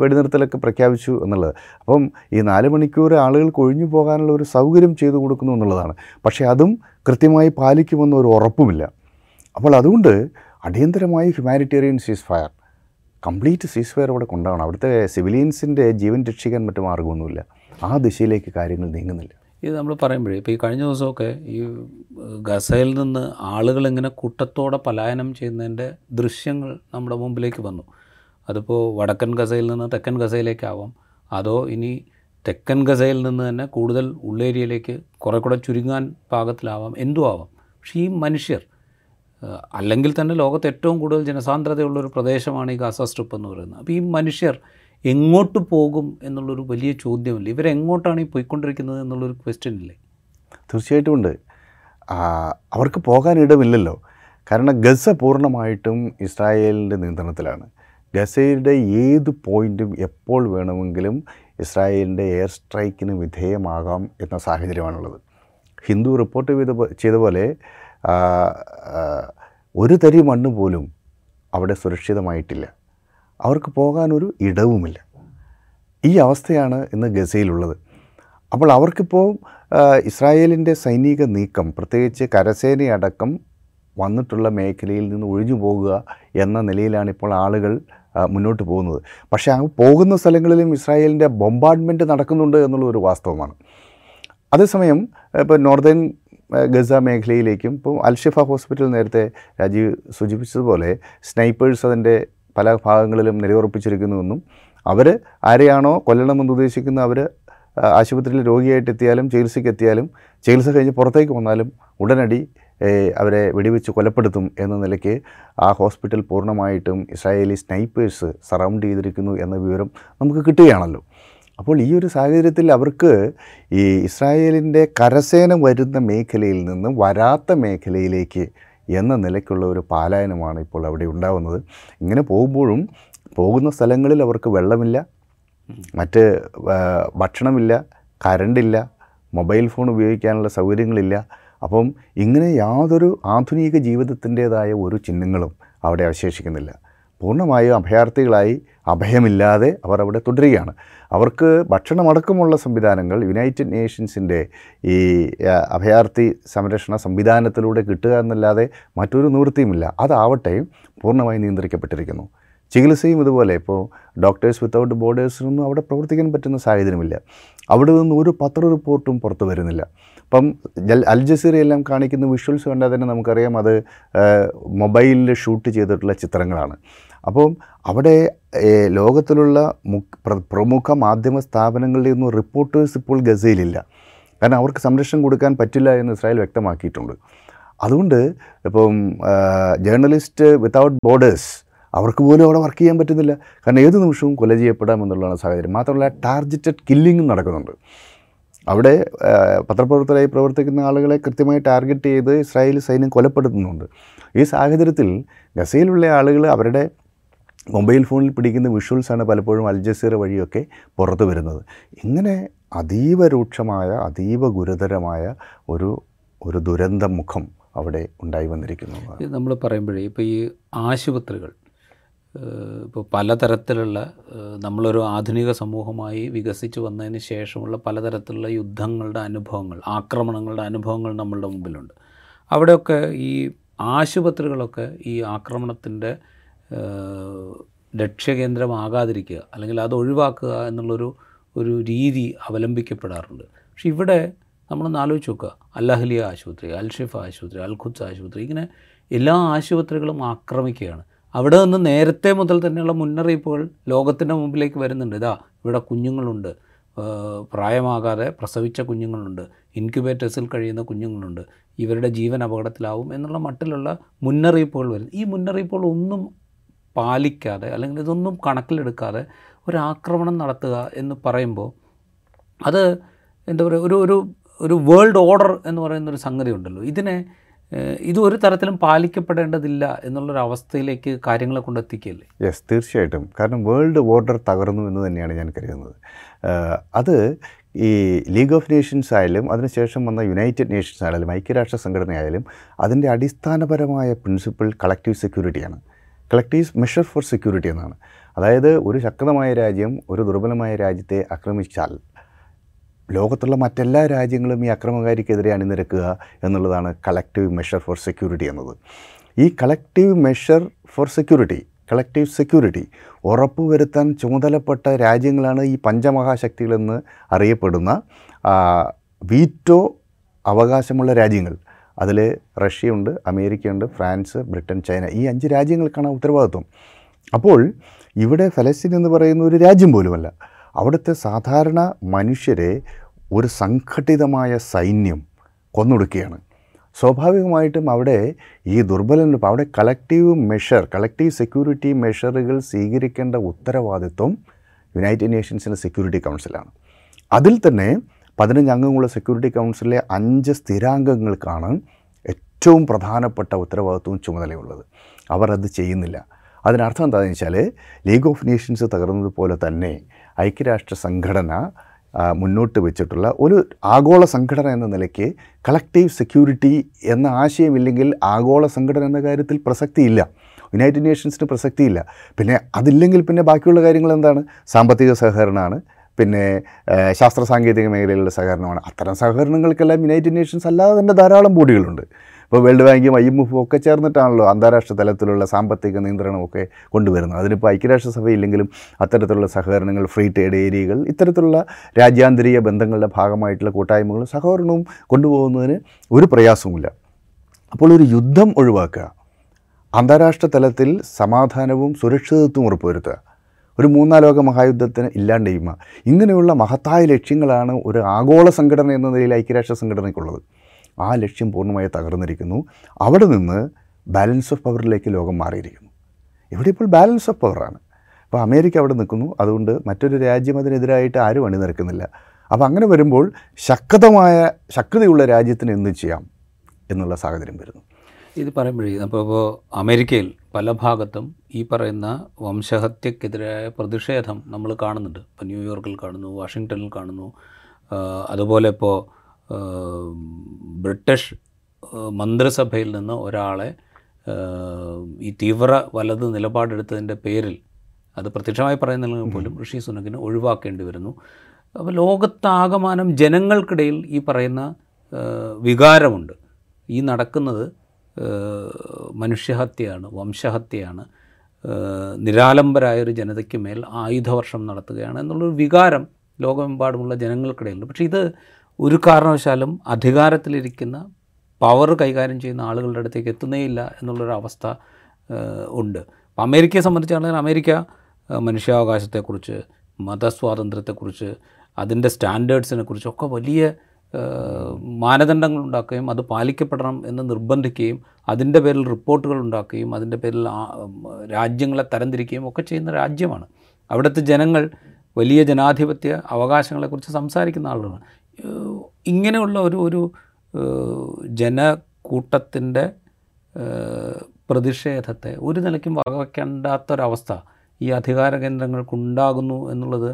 വെടിനിർത്തലൊക്കെ പ്രഖ്യാപിച്ചു എന്നുള്ളത്, അപ്പം ഈ നാല് മണിക്കൂർ ആളുകൾക്ക് ഒഴിഞ്ഞു പോകാനുള്ള ഒരു സൗകര്യം ചെയ്തു കൊടുക്കുന്നു എന്നുള്ളതാണ്. പക്ഷേ അതും കൃത്യമായി പാലിക്കുമെന്ന് ഒരു ഉറപ്പുമില്ല. അപ്പോൾ അതുകൊണ്ട് അടിയന്തരമായി ഹ്യൂമാനിറ്റേറിയൻ സീസ് ഫയർ, കംപ്ലീറ്റ് സീസ് ഫയർ അവിടെ കൊണ്ടുപോകണം. അവിടുത്തെ സിവിലിയൻസിൻ്റെ ജീവൻ രക്ഷിക്കാൻ മറ്റു മാർഗ്ഗമൊന്നുമില്ല. ആ ദിശയിലേക്ക് കാര്യങ്ങൾ നീങ്ങുന്നില്ല. ഇത് നമ്മൾ പറയുമ്പോഴേ ഇപ്പോൾ ഈ കഴിഞ്ഞ ദിവസമൊക്കെ ഈ ഗസയിൽ നിന്ന് ആളുകളിങ്ങനെ കൂട്ടത്തോടെ പലായനം ചെയ്യുന്നതിൻ്റെ ദൃശ്യങ്ങൾ നമ്മുടെ മുമ്പിലേക്ക് വന്നു. അതിപ്പോൾ വടക്കൻ ഗസയിൽ നിന്ന് തെക്കൻ ഗസയിലേക്കാവാം, അതോ ഇനി തെക്കൻ ഗസയിൽ നിന്ന് തന്നെ കൂടുതൽ ഉള്ളേരിയയിലേക്ക് കുറേ കൂടെ ചുരുങ്ങാൻ പാകത്തിലാവാം, എന്തും ആവാം. പക്ഷേ ഈ മനുഷ്യർ അല്ലെങ്കിൽ തന്നെ ലോകത്ത് ഏറ്റവും കൂടുതൽ ജനസാന്ദ്രതയുള്ളൊരു പ്രദേശമാണ് ഈ ഗാസ സ്ട്രിപ്പ് എന്ന് പറയുന്നത്. അപ്പോൾ ഈ മനുഷ്യർ എങ്ങോട്ട് പോകും എന്നുള്ളൊരു വലിയ ചോദ്യമില്ല. ഇവരെങ്ങോട്ടാണ് ഈ പോയിക്കൊണ്ടിരിക്കുന്നത് എന്നുള്ളൊരു ക്വസ്റ്റ്യൻ ഇല്ലേ? തീർച്ചയായിട്ടും ഉണ്ട്. അവർക്ക് പോകാനിടമില്ലല്ലോ. കാരണം ഗസ പൂർണ്ണമായിട്ടും ഇസ്രായേലിൻ്റെ നിയന്ത്രണത്തിലാണ്. ഗസയുടെ ഏത് പോയിൻറ്റും എപ്പോൾ വേണമെങ്കിലും ഇസ്രായേലിൻ്റെ എയർ സ്ട്രൈക്കിന് വിധേയമാകാം എന്ന സാഹചര്യമാണുള്ളത്. ഹിന്ദു റിപ്പോർട്ട് ചെയ്ത ചെയ്ത പോലെ ഒരു തരി മണ്ണ് പോലും അവിടെ സുരക്ഷിതമായിട്ടില്ല. അവർക്ക് പോകാനൊരു ഇടവുമില്ല. ഈ അവസ്ഥയാണ് ഇന്ന് ഗസയിലുള്ളത്. അപ്പോൾ അവർക്കിപ്പോൾ ഇസ്രായേലിൻ്റെ സൈനിക നീക്കം, പ്രത്യേകിച്ച് കരസേനയടക്കം വന്നിട്ടുള്ള മേഖലയിൽ നിന്ന് ഒഴിഞ്ഞു പോകുക എന്ന നിലയിലാണ് ഇപ്പോൾ ആളുകൾ മുന്നോട്ട് പോകുന്നത്. പക്ഷേ ആ പോകുന്ന സ്ഥലങ്ങളിലും ഇസ്രായേലിൻ്റെ ബോംബാർഡ്മെൻറ്റ് നടക്കുന്നുണ്ട് എന്നുള്ളൊരു വാസ്തവമാണ്. അതേസമയം ഇപ്പോൾ നോർത്തേൺ ഗസ മേഖലയിലേക്കും ഇപ്പോൾ അൽഷിഫ ഹോസ്പിറ്റൽ നേരത്തെ രാജീവ് സൂചിപ്പിച്ചതുപോലെ സ്നൈപ്പേഴ്സ് അതിൻ്റെ പല ഭാഗങ്ങളിലും നിലയുറപ്പിച്ചിരിക്കുന്നുവെന്നും അവർ ആരെയാണോ കൊല്ലണമെന്ന് ഉദ്ദേശിക്കുന്ന അവർ ആശുപത്രിയിൽ രോഗിയായിട്ടെത്തിയാലും ചികിത്സയ്ക്കെത്തിയാലും ചികിത്സ കഴിഞ്ഞ് പുറത്തേക്ക് വന്നാലും ഉടനടി അവരെ വെടിവെച്ച് കൊലപ്പെടുത്തും എന്ന നിലയ്ക്ക് ആ ഹോസ്പിറ്റൽ പൂർണ്ണമായിട്ടും ഇസ്രായേലി സ്നൈപ്പേഴ്സ് സറൗണ്ട് ചെയ്തിരിക്കുന്നു എന്ന വിവരം നമുക്ക് കിട്ടുകയാണല്ലോ. അപ്പോൾ ഈ ഒരു സാഹചര്യത്തിൽ അവർക്ക് ഈ ഇസ്രായേലിൻ്റെ കരസേന വരുന്ന മേഖലയിൽ നിന്നും വരാത്ത മേഖലയിലേക്ക് എന്ന നിലയ്ക്കുള്ള ഒരു പാലായനമാണ് ഇപ്പോൾ അവിടെ ഉണ്ടാകുന്നത്. ഇങ്ങനെ പോകുമ്പോഴും പോകുന്ന സ്ഥലങ്ങളിൽ അവർക്ക് വെള്ളമില്ല, മറ്റ് ഭക്ഷണമില്ല, കരണ്ടില്ല, മൊബൈൽ ഫോൺ ഉപയോഗിക്കാനുള്ള സൗകര്യങ്ങളില്ല. അപ്പം ഇങ്ങനെ യാതൊരു ആധുനിക ജീവിതത്തിൻ്റേതായ ഒരു ചിഹ്നങ്ങളും അവിടെ അവശേഷിക്കുന്നില്ല. പൂർണ്ണമായും അഭയാർത്ഥികളായി അഭയമില്ലാതെ അവർ അവിടെ തുടരുകയാണ്. അവർക്ക് ഭക്ഷണമടക്കമുള്ള സംവിധാനങ്ങൾ യുണൈറ്റഡ് നേഷൻസിൻ്റെ ഈ അഭയാർത്ഥി സംരക്ഷണ സംവിധാനത്തിലൂടെ കിട്ടുക എന്നല്ലാതെ മറ്റൊരു നിവൃത്തിയുമില്ല. അതാവട്ടെ പൂർണ്ണമായി നിയന്ത്രിക്കപ്പെട്ടിരിക്കുന്നു. ചികിത്സയും ഇതുപോലെ ഇപ്പോൾ ഡോക്ടേഴ്സ് വിത്തൗട്ട് ബോർഡേഴ്സിനൊന്നും അവിടെ പ്രവർത്തിക്കാൻ പറ്റുന്ന സാഹചര്യമില്ല. അവിടെ നിന്ന് ഒരു പത്ര റിപ്പോർട്ടും പുറത്തു വരുന്നില്ല. അപ്പം അൽ ജസീറയെല്ലാം കാണിക്കുന്ന വിഷ്വൽസ് കണ്ടാൽ തന്നെ നമുക്കറിയാം അത് മൊബൈലിൽ ഷൂട്ട് ചെയ്തിട്ടുള്ള ചിത്രങ്ങളാണ്. അപ്പം അവിടെ ലോകത്തിലുള്ള പ്രമുഖ മാധ്യമ സ്ഥാപനങ്ങളുടെ ഒന്നും റിപ്പോർട്ടേഴ്സ് ഇപ്പോൾ ഗസയിലില്ല. കാരണം അവർക്ക് സംരക്ഷണം കൊടുക്കാൻ പറ്റില്ല എന്ന് ഇസ്രായേൽ വ്യക്തമാക്കിയിട്ടുണ്ട്. അതുകൊണ്ട് ഇപ്പം ജേർണലിസ്റ്റ് വിത്തൗട്ട് ബോർഡേഴ്സ് അവർക്ക് പോലും അവിടെ വർക്ക് ചെയ്യാൻ പറ്റുന്നില്ല. കാരണം ഏത് നിമിഷവും കൊല ചെയ്യപ്പെടാം എന്നുള്ളതാണ് സാഹചര്യം. മാത്രമല്ല ടാർഗറ്റഡ് കില്ലിങ്ങും നടക്കുന്നുണ്ട്. അവിടെ പത്രപ്രവർത്തകരായി പ്രവർത്തിക്കുന്ന ആളുകളെ കൃത്യമായി ടാർഗറ്റ് ചെയ്ത് ഇസ്രായേൽ സൈന്യം കൊലപ്പെടുത്തുന്നുണ്ട്. ഈ സാഹചര്യത്തിൽ ഗസയിലുള്ള ആളുകൾ അവരുടെ മൊബൈൽ ഫോണിൽ പിടിക്കുന്ന വിഷ്വൽസാണ് പലപ്പോഴും അൽ ജസീറ വഴിയൊക്കെ പുറത്തു വരുന്നത്. ഇങ്ങനെ അതീവ രൂക്ഷമായ അതീവ ഗുരുതരമായ ഒരു ഒരു ദുരന്ത മുഖം അവിടെ ഉണ്ടായി വന്നിരിക്കുന്നു. നമ്മൾ പറയുമ്പോഴേ ഇപ്പോൾ ഈ ആശുപത്രികൾ ഇപ്പോൾ പലതരത്തിലുള്ള നമ്മളൊരു ആധുനിക സമൂഹമായി വികസിച്ച് വന്നതിന് ശേഷമുള്ള പലതരത്തിലുള്ള യുദ്ധങ്ങളുടെ അനുഭവങ്ങൾ, ആക്രമണങ്ങളുടെ അനുഭവങ്ങൾ നമ്മളുടെ മുമ്പിലുണ്ട്. അവിടെയൊക്കെ ഈ ആശുപത്രികളൊക്കെ ഈ ആക്രമണത്തിൻ്റെ ലക്ഷ്യകേന്ദ്രമാകാതിരിക്കുക അല്ലെങ്കിൽ അത് ഒഴിവാക്കുക എന്നുള്ളൊരു ഒരു രീതി അവലംബിക്കപ്പെടാറുണ്ട്. പക്ഷെ ഇവിടെ നമ്മളൊന്ന് ആലോചിച്ച് നോക്കുക, അൽഅഹ്ലിയ ആശുപത്രി, അൽഷിഫ ആശുപത്രി, അൽഖുദ്സ് ആശുപത്രി, ഇങ്ങനെ എല്ലാ ആശുപത്രികളും ആക്രമിക്കുകയാണ്. അവിടെ നിന്ന് നേരത്തെ മുതൽ തന്നെയുള്ള മുന്നറിയിപ്പുകൾ ലോകത്തിൻ്റെ മുമ്പിലേക്ക് വരുന്നുണ്ട്. ഇതാ ഇവിടെ കുഞ്ഞുങ്ങളുണ്ട്, പ്രായമാകാതെ പ്രസവിച്ച കുഞ്ഞുങ്ങളുണ്ട്, ഇൻക്യുബേറ്റേഴ്സിൽ കഴിയുന്ന കുഞ്ഞുങ്ങളുണ്ട്, ഇവരുടെ ജീവൻ അപകടത്തിലാവും എന്നുള്ള മട്ടിലുള്ള മുന്നറിയിപ്പുകൾ വരുന്നു. ഈ മുന്നറിയിപ്പുകൾ ഒന്നും പാലിക്കാതെ അല്ലെങ്കിൽ ഇതൊന്നും കണക്കിലെടുക്കാതെ ഒരാക്രമണം നടത്തുക എന്ന് പറയുമ്പോൾ അത് എന്താ പറയുക, ഒരു ഒരു ഒരു വേൾഡ് ഓർഡർ എന്ന് പറയുന്നൊരു സംഗതി ഉണ്ടല്ലോ, ഇതിനെ ഇത് ഒരു തരത്തിലും പാലിക്കപ്പെടേണ്ടതില്ല എന്നുള്ളൊരവസ്ഥയിലേക്ക് കാര്യങ്ങളെ കൊണ്ടെത്തിക്കുകയല്ലേ? യെസ്, തീർച്ചയായിട്ടും. കാരണം വേൾഡ് ഓർഡർ തകർന്നു എന്ന് തന്നെയാണ് ഞാൻ കരുതുന്നത്. അത് ഈ ലീഗ് ഓഫ് നേഷൻസ് ആയാലും അതിനുശേഷം വന്ന യുണൈറ്റഡ് നേഷൻസ് ആയാലും ഐക്യരാഷ്ട്ര സംഘടനയായാലും അതിൻ്റെ അടിസ്ഥാനപരമായ പ്രിൻസിപ്പിൾ കളക്റ്റീവ് സെക്യൂരിറ്റിയാണ്. കളക്റ്റീവ് മെഷർ ഫോർ സെക്യൂരിറ്റി എന്നാണ്. അതായത് ഒരു ശക്തമായ രാജ്യം ഒരു ദുർബലമായ രാജ്യത്തെ ആക്രമിച്ചാൽ ലോകത്തുള്ള മറ്റെല്ലാ രാജ്യങ്ങളും ഈ അക്രമകാരിക്കെതിരെ അണിനിരക്കുക എന്നുള്ളതാണ് കളക്റ്റീവ് മെഷർ ഫോർ സെക്യൂരിറ്റി എന്നത്. ഈ collective measure for security, collective security ഉറപ്പുവരുത്താൻ ചുമതലപ്പെട്ട രാജ്യങ്ങളാണ് ഈ പഞ്ചമഹാശക്തികളെന്ന് അറിയപ്പെടുന്ന വീറ്റോ അവകാശമുള്ള രാജ്യങ്ങൾ. അതിൽ റഷ്യയുണ്ട്, അമേരിക്കയുണ്ട്, ഫ്രാൻസ്, ബ്രിട്ടൻ, ചൈന. ഈ അഞ്ച് രാജ്യങ്ങൾക്കാണ് ഉത്തരവാദിത്വം. അപ്പോൾ ഇവിടെ ഫലസ്തീൻ എന്ന് പറയുന്ന ഒരു രാജ്യം പോലുമല്ല. അവിടുത്തെ സാധാരണ മനുഷ്യരെ ഒരു സംഘടിതമായ സൈന്യം കൊന്നൊടുക്കുകയാണ്. സ്വാഭാവികമായിട്ടും അവിടെ ഈ ദുർബലനും അവിടെ കളക്റ്റീവ് മെഷർ കളക്റ്റീവ് സെക്യൂരിറ്റി മെഷറുകൾ സ്വീകരിക്കേണ്ട ഉത്തരവാദിത്വം യുണൈറ്റഡ് നേഷൻസിൻ്റെ സെക്യൂരിറ്റി കൗൺസിലാണ്. അതിൽ തന്നെ പതിനഞ്ച് അംഗങ്ങളുള്ള സെക്യൂരിറ്റി കൗൺസിലിലെ അഞ്ച് സ്ഥിരാംഗങ്ങൾക്കാണ് ഏറ്റവും പ്രധാനപ്പെട്ട ഉത്തരവാദിത്വവും ചുമതലയുള്ളത്. അവർ അത് ചെയ്യുന്നില്ല. അതിനർത്ഥം എന്താണെന്ന് വെച്ചാൽ ലീഗ് ഓഫ് നേഷൻസ് തകർന്നതുപോലെ തന്നെ ഐക്യരാഷ്ട്ര സംഘടന മുന്നോട്ട് വെച്ചിട്ടുള്ള ഒരു ആഗോള സംഘടന എന്ന നിലയ്ക്ക് കളക്റ്റീവ് സെക്യൂരിറ്റി എന്ന ആശയമില്ലെങ്കിൽ ആഗോള സംഘടന എന്ന കാര്യത്തിൽ പ്രസക്തിയില്ല, യുണൈറ്റഡ് നേഷൻസിന് പ്രസക്തിയില്ല. പിന്നെ അതില്ലെങ്കിൽ പിന്നെ ബാക്കിയുള്ള കാര്യങ്ങൾ എന്താണ്? സാമ്പത്തിക സഹകരണമാണ്, പിന്നെ ശാസ്ത്ര സാങ്കേതിക മേഖലയിലുള്ള സഹകരണമാണ്. അത്തരം സഹകരണങ്ങൾക്കെല്ലാം യുണൈറ്റഡ് നേഷൻസ് അല്ലാതെ തന്നെ ധാരാളം ബോഡികളുണ്ട്. ഇപ്പോൾ വേൾഡ് ബാങ്കും ഐ എം എഫും ഒക്കെ ചേർന്നിട്ടാണല്ലോ അന്താരാഷ്ട്ര തലത്തിലുള്ള സാമ്പത്തിക നിയന്ത്രണമൊക്കെ കൊണ്ടുവരുന്നത്. അതിനിപ്പോൾ ഐക്യരാഷ്ട്രസഭയില്ലെങ്കിലും അത്തരത്തിലുള്ള സഹകരണങ്ങൾ, ഫ്രീ ട്രേഡ് ഏരിയകൾ, ഇത്തരത്തിലുള്ള രാജ്യാന്തരീയ ബന്ധങ്ങളുടെ ഭാഗമായിട്ടുള്ള കൂട്ടായ്മകളും സഹകരണവും കൊണ്ടുപോകുന്നതിന് ഒരു പ്രയാസവുമില്ല. അപ്പോൾ ഒരു യുദ്ധം ഒഴിവാക്കുക, അന്താരാഷ്ട്ര തലത്തിൽ സമാധാനവും സുരക്ഷിതത്വവും ഉറപ്പുവരുത്തുക, ഒരു മൂന്നാം ലോക മഹായുദ്ധത്തിന് ഇല്ലാണ്ട് ചെയ്യുക, ഇങ്ങനെയുള്ള മഹത്തായ ലക്ഷ്യങ്ങളാണ് ഒരു ആഗോള സംഘടന എന്ന നിലയിൽ ഐക്യരാഷ്ട്ര സംഘടനയ്ക്കുള്ളത്. ആ ലക്ഷ്യം പൂർണ്ണമായി തകർന്നിരിക്കുന്നു. അവിടെ നിന്ന് ബാലൻസ് ഓഫ് പവറിലേക്ക് ലോകം മാറിയിരിക്കുന്നു. ഇവിടെ ഇപ്പോൾ ബാലൻസ് ഓഫ് പവറാണ്. അപ്പോൾ അമേരിക്ക അവിടെ നിൽക്കുന്നു, അതുകൊണ്ട് മറ്റൊരു രാജ്യം അതിനെതിരായിട്ട് ആരും അണിനിരക്കുന്നില്ല. അപ്പോൾ അങ്ങനെ വരുമ്പോൾ ശക്തമായ ശക്തിയുള്ള രാജ്യത്തിന് എന്ത് ചെയ്യാം എന്നുള്ള സാഹചര്യം വരുന്നു. ഇത് പറയുമ്പോഴേ അപ്പോൾ ഇപ്പോൾ അമേരിക്കയിൽ പല ഭാഗത്തും ഈ പറയുന്ന വംശഹത്യക്കെതിരായ പ്രതിഷേധം നമ്മൾ കാണുന്നുണ്ട്. ഇപ്പോൾ ന്യൂയോർക്കിൽ കാണുന്നു, വാഷിങ്ടണിൽ കാണുന്നു. അതുപോലെ ഇപ്പോൾ ബ്രിട്ടീഷ് മന്ത്രിസഭയിൽ നിന്ന് ഒരാളെ ഈ തീവ്ര വലത് നിലപാടെടുത്തതിൻ്റെ പേരിൽ അത് പ്രത്യക്ഷമായി പറയുന്നില്ലെങ്കിൽ പോലും ഋഷി സുനക്കിനെ ഒഴിവാക്കേണ്ടി വരുന്നു. അപ്പോൾ ലോകത്താകമാനം ജനങ്ങൾക്കിടയിൽ ഈ പറയുന്ന വികാരമുണ്ട്, ഈ നടക്കുന്നത് മനുഷ്യഹത്യയാണ്, വംശഹത്യയാണ്, നിരാലംബരായൊരു ജനതയ്ക്ക് മേൽ ആയുധവർഷം നടത്തുകയാണ് എന്നുള്ളൊരു വികാരം ലോകമെമ്പാടുമുള്ള ജനങ്ങൾക്കിടയിലുണ്ട്. പക്ഷേ ഇത് ഒരു കാരണവശാലും അധികാരത്തിലിരിക്കുന്ന പവർ കൈകാര്യം ചെയ്യുന്ന ആളുകളുടെ അടുത്തേക്ക് എത്തുന്നേയില്ല എന്നുള്ളൊരവസ്ഥ ഉണ്ട്. അപ്പം അമേരിക്കയെ സംബന്ധിച്ചാണെങ്കിൽ അമേരിക്ക മനുഷ്യാവകാശത്തെക്കുറിച്ച്, മതസ്വാതന്ത്ര്യത്തെക്കുറിച്ച്, അതിൻ്റെ സ്റ്റാൻഡേർഡ്സിനെക്കുറിച്ചൊക്കെ വലിയ മാനദണ്ഡങ്ങൾ ഉണ്ടാക്കുകയും അത് പാലിക്കപ്പെടണം എന്ന് നിർബന്ധിക്കുകയും അതിൻ്റെ പേരിൽ റിപ്പോർട്ടുകൾ ഉണ്ടാക്കുകയും അതിൻ്റെ പേരിൽ രാജ്യങ്ങളെ തരംതിരിക്കുകയും ഒക്കെ ചെയ്യുന്ന രാജ്യമാണ്. അവിടുത്തെ ജനങ്ങൾ വലിയ ജനാധിപത്യ അവകാശങ്ങളെക്കുറിച്ച് സംസാരിക്കുന്ന ആളുകളാണ്. ഇങ്ങനെയുള്ള ഒരു ഒരു ജനക്കൂട്ടത്തിൻ്റെ പ്രതിഷേധത്തെ ഒരു നിലയ്ക്കും വകവയ്ക്കേണ്ടാത്തൊരവസ്ഥ ഈ അധികാര കേന്ദ്രങ്ങൾക്കുണ്ടാകുന്നു എന്നുള്ളത്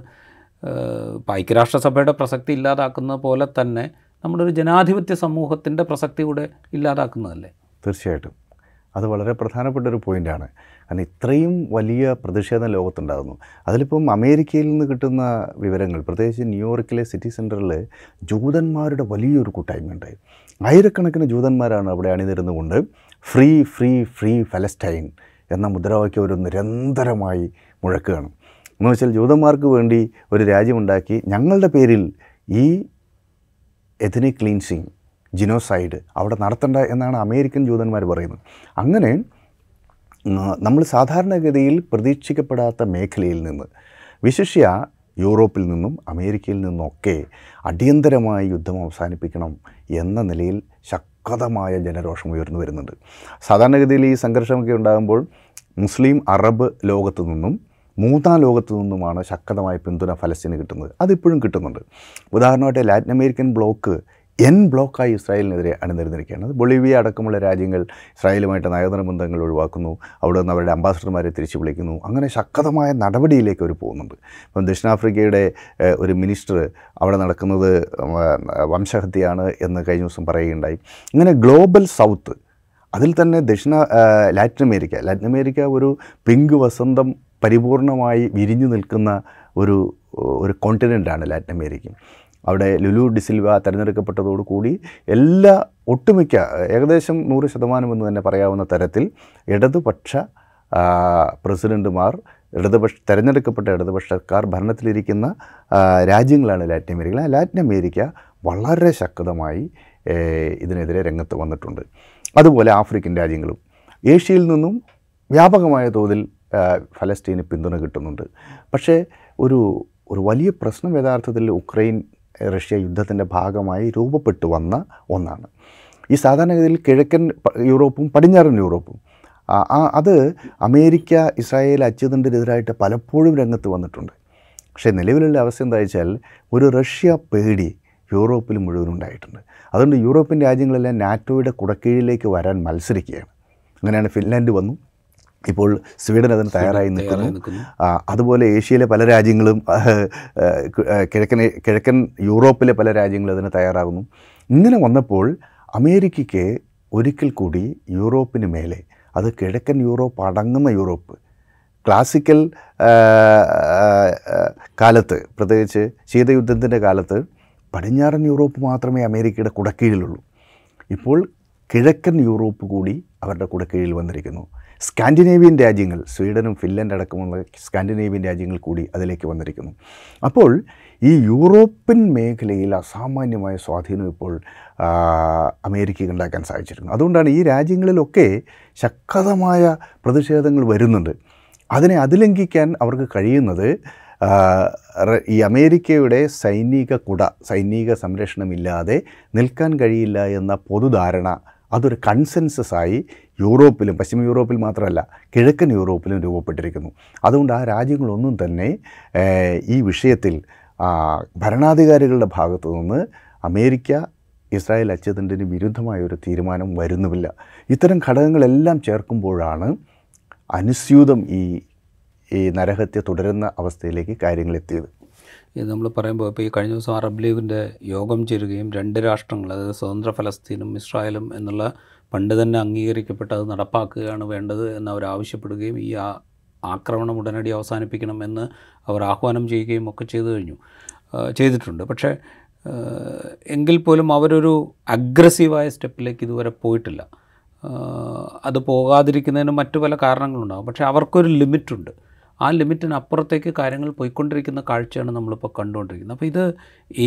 ഐക്യരാഷ്ട്രസഭയുടെ പ്രസക്തി ഇല്ലാതാക്കുന്ന പോലെ തന്നെ നമ്മുടെ ഒരു ജനാധിപത്യ സമൂഹത്തിൻ്റെ പ്രസക്തി കൂടെ ഇല്ലാതാക്കുന്നതല്ലേ. തീർച്ചയായിട്ടും അത് വളരെ പ്രധാനപ്പെട്ടൊരു പോയിൻ്റാണ്. കാരണം ഇത്രയും വലിയ പ്രതിഷേധം ലോകത്തുണ്ടാകുന്നു. അതിലിപ്പം അമേരിക്കയിൽ നിന്ന് കിട്ടുന്ന വിവരങ്ങൾ, പ്രത്യേകിച്ച് ന്യൂയോർക്കിലെ സിറ്റി സെൻറ്ററിൽ ജൂതന്മാരുടെ വലിയൊരു കൂട്ടായ്മ ഉണ്ടായി. ആയിരക്കണക്കിന് ജൂതന്മാരാണ് അവിടെ അണിനിരുന്നുകൊണ്ട് ഫ്രീ ഫ്രീ ഫ്രീ ഫലസ്തീൻ എന്ന മുദ്രാവാക്യം ഒരു നിരന്തരമായി മുഴക്കുകയാണ്. എന്ന് വെച്ചാൽ ജൂതന്മാർക്ക് വേണ്ടി ഒരു രാജ്യമുണ്ടാക്കി ഞങ്ങളുടെ പേരിൽ ഈ എത്നിക് ക്ലീൻസിങ്, ജിനോസൈഡ് അവിടെ നടത്തണ്ട എന്നാണ് അമേരിക്കൻ ജൂതന്മാർ പറയുന്നത്. അങ്ങനെ നമ്മൾ സാധാരണഗതിയിൽ പ്രതീക്ഷിക്കപ്പെടാത്ത മേഖലയിൽ നിന്ന്, വിശിഷ്യ യൂറോപ്പിൽ നിന്നും അമേരിക്കയിൽ നിന്നൊക്കെ അടിയന്തരമായി യുദ്ധം അവസാനിപ്പിക്കണം എന്ന നിലയിൽ ശക്തമായ ജനരോഷം ഉയർന്നു വരുന്നുണ്ട്. സാധാരണഗതിയിൽ ഈ സംഘർഷമൊക്കെ ഉണ്ടാകുമ്പോൾ മുസ്ലിം അറബ് ലോകത്തു നിന്നും, മൂന്നാം ലോകത്തു നിന്നുമാണ് ശക്തമായ പിന്തുണ ഫലസ്തീന് കിട്ടുന്നത്. അതിപ്പോഴും കിട്ടുന്നുണ്ട്. ഉദാഹരണമായിട്ട് ലാറ്റിൻ അമേരിക്കൻ ബ്ലോക്ക് എൻ ബ്ലോക്കായി ഇസ്രായേലിനെതിരെ അണിനിരുന്നിരിക്കുകയാണ്. അത് ബൊളീവിയ അടക്കമുള്ള രാജ്യങ്ങൾ ഇസ്രായേലുമായിട്ട് നയതന്ത്ര ബന്ധങ്ങൾ ഒഴിവാക്കുന്നു, അവിടെ നിന്ന് അവരുടെ അംബാസിഡർമാരെ തിരിച്ചു വിളിക്കുന്നു. അങ്ങനെ ശക്തമായ നടപടിയിലേക്ക് അവർ പോകുന്നുണ്ട്. ഇപ്പം ദക്ഷിണാഫ്രിക്കയുടെ ഒരു മിനിസ്റ്റർ അവിടെ നടക്കുന്നത് വംശഹത്യയാണ് എന്ന് കഴിഞ്ഞ ദിവസം പറയുകയുണ്ടായി. ഇങ്ങനെ ഗ്ലോബൽ സൗത്ത്, അതിൽ തന്നെ ദക്ഷിണ ലാറ്റിൻ അമേരിക്ക ലാറ്റിൻ അമേരിക്ക ഒരു പിങ്ക് വസന്തം പരിപൂർണമായി വിരിഞ്ഞു നിൽക്കുന്ന ഒരു ഒരു കോണ്ടിനെൻ്റാണ് ലാറ്റിൻ അമേരിക്ക. അവിടെ ലുലു ഡിസിൽവ തിരഞ്ഞെടുക്കപ്പെട്ടതോടുകൂടി എല്ലാ ഒട്ടുമിക്ക ഏകദേശം നൂറ് ശതമാനം എന്ന് തന്നെ പറയാവുന്ന തരത്തിൽ ഇടതുപക്ഷ പ്രസിഡൻറ്റുമാർ, ഇടതുപക്ഷ തിരഞ്ഞെടുക്കപ്പെട്ട ഇടതുപക്ഷക്കാർ ഭരണത്തിലിരിക്കുന്ന രാജ്യങ്ങളാണ് ലാറ്റിൻ അമേരിക്ക. ലാറ്റിൻ അമേരിക്ക വളരെ ശക്തമായി ഇതിനെതിരെ രംഗത്ത് വന്നിട്ടുണ്ട്. അതുപോലെ ആഫ്രിക്കൻ രാജ്യങ്ങളും. ഏഷ്യയിൽ നിന്നും വ്യാപകമായ തോതിൽ ഫലസ്തീന് പിന്തുണ കിട്ടുന്നുണ്ട്. പക്ഷേ ഒരു ഒരു വലിയ പ്രശ്നം യഥാർത്ഥത്തിൽ ഉക്രൈൻ റഷ്യ യുദ്ധത്തിൻ്റെ ഭാഗമായി രൂപപ്പെട്ടു വന്ന ഒന്നാണ്. ഈ സാധാരണഗതിയിൽ കിഴക്കൻ യൂറോപ്പും പടിഞ്ഞാറൻ യൂറോപ്പും അത് അമേരിക്ക ഇസ്രായേൽ അച്ചുതണ്ടിനെതിരായിട്ട് പലപ്പോഴും രംഗത്ത് വന്നിട്ടുണ്ട്. പക്ഷേ നിലവിലുള്ള അവസ്ഥ എന്താ വെച്ചാൽ ഒരു റഷ്യ പേടി യൂറോപ്പിൽ മുഴുവനുണ്ടായിട്ടുണ്ട്. അതുകൊണ്ട് യൂറോപ്യൻ രാജ്യങ്ങളെല്ലാം നാറ്റോയുടെ കുടക്കീഴിലേക്ക് വരാൻ മത്സരിക്കുകയാണ്. അങ്ങനെയാണ് ഫിൻലാൻഡ് വന്നു, ഇപ്പോൾ സ്വീഡൻ അതിന് തയ്യാറായി നിൽക്കുന്നു. അതുപോലെ ഏഷ്യയിലെ പല രാജ്യങ്ങളും, കിഴക്കൻ കിഴക്കൻ യൂറോപ്പിലെ പല രാജ്യങ്ങളും അതിന് തയ്യാറാകുന്നു. ഇങ്ങനെ വന്നപ്പോൾ അമേരിക്കയ്ക്ക് ഒരിക്കൽ കൂടി യൂറോപ്പിന് മേലെ, അത് കിഴക്കൻ യൂറോപ്പ് അടങ്ങുന്ന യൂറോപ്പ്, ക്ലാസിക്കൽ കാലത്ത് പ്രത്യേകിച്ച് ശീതയുദ്ധത്തിൻ്റെ കാലത്ത് പടിഞ്ഞാറൻ യൂറോപ്പ് മാത്രമേ അമേരിക്കയുടെ കുടക്കീഴിലുള്ളൂ. ഇപ്പോൾ കിഴക്കൻ യൂറോപ്പ് കൂടി അവരുടെ കുടക്കീഴിൽ വന്നിരിക്കുന്നു. സ്കാൻഡിനേവിയൻ രാജ്യങ്ങൾ, സ്വീഡനും ഫിൻലൻഡ് അടക്കമുള്ള സ്കാൻഡിനേവിയൻ രാജ്യങ്ങൾ കൂടി അതിലേക്ക് വന്നിരിക്കുന്നു. അപ്പോൾ ഈ യൂറോപ്യൻ മേഖലയിൽ അസാമാന്യമായ സ്വാധീനം ഇപ്പോൾ അമേരിക്കയ്ക്ക് ഉണ്ടാക്കാൻ സാധിച്ചിരുന്നു. അതുകൊണ്ടാണ് ഈ രാജ്യങ്ങളിലൊക്കെ ശക്തമായ പ്രതിഷേധങ്ങൾ വരുന്നുണ്ട്. അതിനെ അതിലംഘിക്കാൻ അവർക്ക് കഴിയുന്നത് ഈ അമേരിക്കയുടെ സൈനിക കുട, സൈനിക സംരക്ഷണമില്ലാതെ നിൽക്കാൻ കഴിയില്ല എന്ന പൊതുധാരണ, അതൊരു കൺസെൻസസായി യൂറോപ്പിലും, പശ്ചിമ യൂറോപ്പിൽ മാത്രമല്ല കിഴക്കൻ യൂറോപ്പിലും രൂപപ്പെട്ടിരിക്കുന്നു. അതുകൊണ്ട് ആ രാജ്യങ്ങളൊന്നും തന്നെ ഈ വിഷയത്തിൽ ഭരണാധികാരികളുടെ ഭാഗത്തു നിന്ന് അമേരിക്ക ഇസ്രായേൽ അച്ചുതണ്ടിന് വിരുദ്ധമായൊരു തീരുമാനം വരുന്നുമില്ല. ഇത്തരം ഘടകങ്ങളെല്ലാം ചേർക്കുമ്പോഴാണ് അനുസ്യൂതം ഈ ഈ നരഹത്യ തുടരുന്ന അവസ്ഥയിലേക്ക് കാര്യങ്ങൾ എത്തിയത്. നമ്മൾ പറയുമ്പോൾ ഇപ്പോൾ ഈ കഴിഞ്ഞ ദിവസം അറബ് ലീഗിൻ്റെ യോഗം ചേരുകയും രണ്ട് രാഷ്ട്രങ്ങൾ, അതായത് സ്വതന്ത്ര ഫലസ്തീനും ഇസ്രായേലും എന്നുള്ള പണ്ട് തന്നെ അംഗീകരിക്കപ്പെട്ട് അത് നടപ്പാക്കുകയാണ് വേണ്ടത് എന്ന് അവർ ആവശ്യപ്പെടുകയും ഈ ആക്രമണം ഉടനടി അവസാനിപ്പിക്കണമെന്ന് അവർ ആഹ്വാനം ചെയ്യുകയും ഒക്കെ ചെയ്തു കഴിഞ്ഞു ചെയ്തിട്ടുണ്ട്. പക്ഷേ എങ്കിൽ പോലും അവരൊരു അഗ്രസീവായ സ്റ്റെപ്പിലേക്ക് ഇതുവരെ പോയിട്ടില്ല. അത് പോകാതിരിക്കുന്നതിന് മറ്റു പല കാരണങ്ങളുണ്ടാകും, പക്ഷേ അവർക്കൊരു ലിമിറ്റുണ്ട്. ആ ലിമിറ്റിനപ്പുറത്തേക്ക് കാര്യങ്ങൾ പോയിക്കൊണ്ടിരിക്കുന്ന കാഴ്ചയാണ് നമ്മളിപ്പോൾ കണ്ടുകൊണ്ടിരിക്കുന്നത്. അപ്പോൾ ഇത്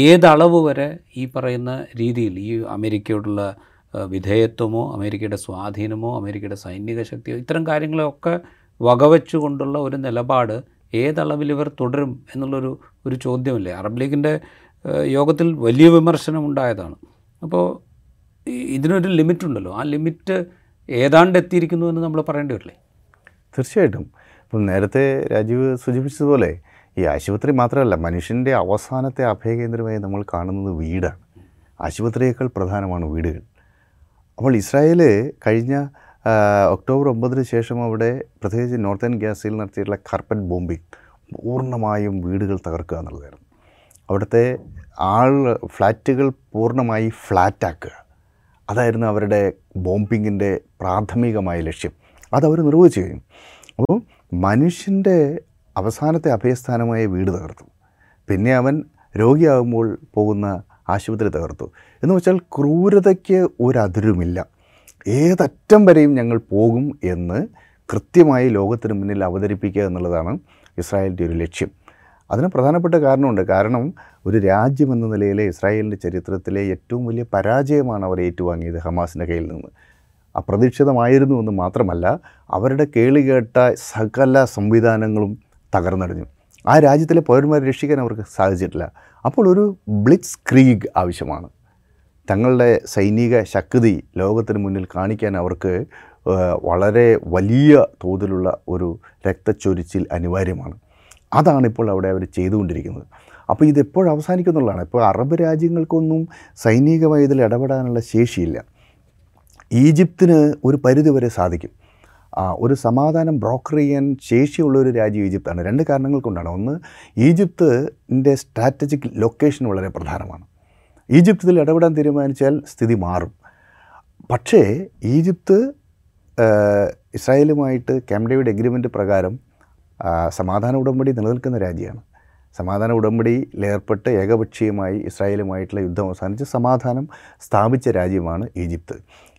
ഏതളവ് വരെ ഈ പറയുന്ന രീതിയിൽ ഈ അമേരിക്കയോടുള്ള വിധേയത്വമോ അമേരിക്കയുടെ സ്വാധീനമോ അമേരിക്കയുടെ സൈനിക ശക്തിയോ ഇത്തരം കാര്യങ്ങളെയൊക്കെ വകവെച്ചുകൊണ്ടുള്ള ഒരു നിലപാട് ഏതളവിൽ ഇവർ തുടരും എന്നുള്ളൊരു ഒരു ചോദ്യമില്ലേ? അറബ് ലീഗിൻ്റെ യോഗത്തിൽ വലിയ വിമർശനം ഉണ്ടായതാണ്. അപ്പോൾ ഇതിനൊരു ലിമിറ്റുണ്ടല്ലോ, ആ ലിമിറ്റ് ഏതാണ്ട് എത്തിയിരിക്കുന്നു എന്ന് നമ്മൾ പറയേണ്ടി വരില്ലേ? തീർച്ചയായിട്ടും. ഇപ്പം നേരത്തെ രാജീവ് സൂചിപ്പിച്ചതുപോലെ ഈ ആശുപത്രി മാത്രമല്ല, മനുഷ്യൻ്റെ അവസാനത്തെ അഭയകേന്ദ്രമായി നമ്മൾ കാണുന്നത് വീടാണ്. ആശുപത്രിയേക്കാൾ പ്രധാനമാണ് വീടുകൾ. അപ്പോൾ ഇസ്രായേൽ കഴിഞ്ഞ ഒക്ടോബർ ഒമ്പതിന് ശേഷം അവിടെ പ്രത്യേകിച്ച് നോർത്തേൺ ഗാസയിൽ നടത്തിയിട്ടുള്ള കാർപ്പറ്റ് ബോംബിംഗ് പൂർണ്ണമായും വീടുകൾ തകർക്കുക എന്നുള്ളതായിരുന്നു. അവിടുത്തെ ആൾ ഫ്ലാറ്റുകൾ പൂർണ്ണമായി ഫ്ലാറ്റാക്കുക, അതായിരുന്നു അവരുടെ ബോംബിങ്ങിൻ്റെ പ്രാഥമികമായ ലക്ഷ്യം. അതവർ നിർവഹിച്ചു കഴിഞ്ഞു. അപ്പോൾ മനുഷ്യൻ്റെ അവസാനത്തെ അഭയസ്ഥാനമായ വീട് തകർത്തു, പിന്നെ അവൻ രോഗിയാകുമ്പോൾ പോകുന്ന ആശുപത്രി തകർത്തു. എന്ന് വെച്ചാൽ ക്രൂരതയ്ക്ക് ഒരതിരുമില്ല, ഏതറ്റം വരെയും ഞങ്ങൾ പോകും എന്ന് കൃത്യമായി ലോകത്തിന് മുന്നിൽ അവതരിപ്പിക്കുക എന്നുള്ളതാണ് ഇസ്രായേലിൻ്റെ ഒരു ലക്ഷ്യം. അതിന് പ്രധാനപ്പെട്ട കാരണമുണ്ട്. കാരണം ഒരു രാജ്യമെന്ന നിലയിലെ ഇസ്രായേലിൻ്റെ ചരിത്രത്തിലെ ഏറ്റവും വലിയ പരാജയമാണ് അവർ ഏറ്റുവാങ്ങിയത് ഹമാസിൻ്റെ കയ്യിൽ നിന്ന്. അപ്രതീക്ഷിതമായിരുന്നു എന്ന് മാത്രമല്ല, അവരുടെ കേളികേട്ട സകല സംവിധാനങ്ങളും തകർന്നടിഞ്ഞു. ആ രാജ്യത്തിലെ പൗരന്മാരെ രക്ഷിക്കാൻ അവർക്ക് സാധിച്ചിട്ടില്ല. അപ്പോൾ ഒരു ബ്ലിറ്റ്സ് ക്രീഗ് ആവശ്യമാണ്. തങ്ങളുടെ സൈനിക ശക്തി ലോകത്തിന് മുന്നിൽ കാണിക്കാൻ അവർക്ക് വളരെ വലിയ തോതിലുള്ള ഒരു രക്തച്ചൊരിച്ചിൽ അനിവാര്യമാണ്. അതാണിപ്പോൾ അവിടെ അവർ ചെയ്തുകൊണ്ടിരിക്കുന്നത്. അപ്പോൾ ഇതെപ്പോഴും അവസാനിക്കുന്നുള്ളതാണ്. ഇപ്പോൾ അറബ് രാജ്യങ്ങൾക്കൊന്നും സൈനികമായി ഇതിൽ ഇടപെടാനുള്ള ശേഷിയില്ല. ഈജിപ്തിന് ഒരു പരിധിവരെ സാധിക്കും. ഒരു സമാധാനം ബ്രോക്കർ ചെയ്യാൻ ശേഷിയുള്ള ഒരു രാജ്യം ഈജിപ്താണ്. രണ്ട് കാരണങ്ങൾ കൊണ്ടാണ്. ഒന്ന്, ഈജിപ്തിൻ്റെ സ്ട്രാറ്റജിക് ലൊക്കേഷൻ വളരെ പ്രധാനമാണ്. ഈജിപ്തിൽ ഇടപെടാൻ തീരുമാനിച്ചാൽ സ്ഥിതി മാറും. പക്ഷേ ഈജിപ്ത് ഇസ്രായേലുമായിട്ട് ക്യാമ്പ് ഡേവിഡ് എഗ്രിമെൻറ്റ് പ്രകാരം സമാധാന ഉടമ്പടി നിലനിൽക്കുന്ന രാജ്യമാണ്. സമാധാന ഉടമ്പടിയിലേർപ്പെട്ട് ഏകപക്ഷീയമായി ഇസ്രായേലുമായിട്ടുള്ള യുദ്ധം അവസാനിച്ച് സമാധാനം സ്ഥാപിച്ച രാജ്യമാണ് ഈജിപ്ത്.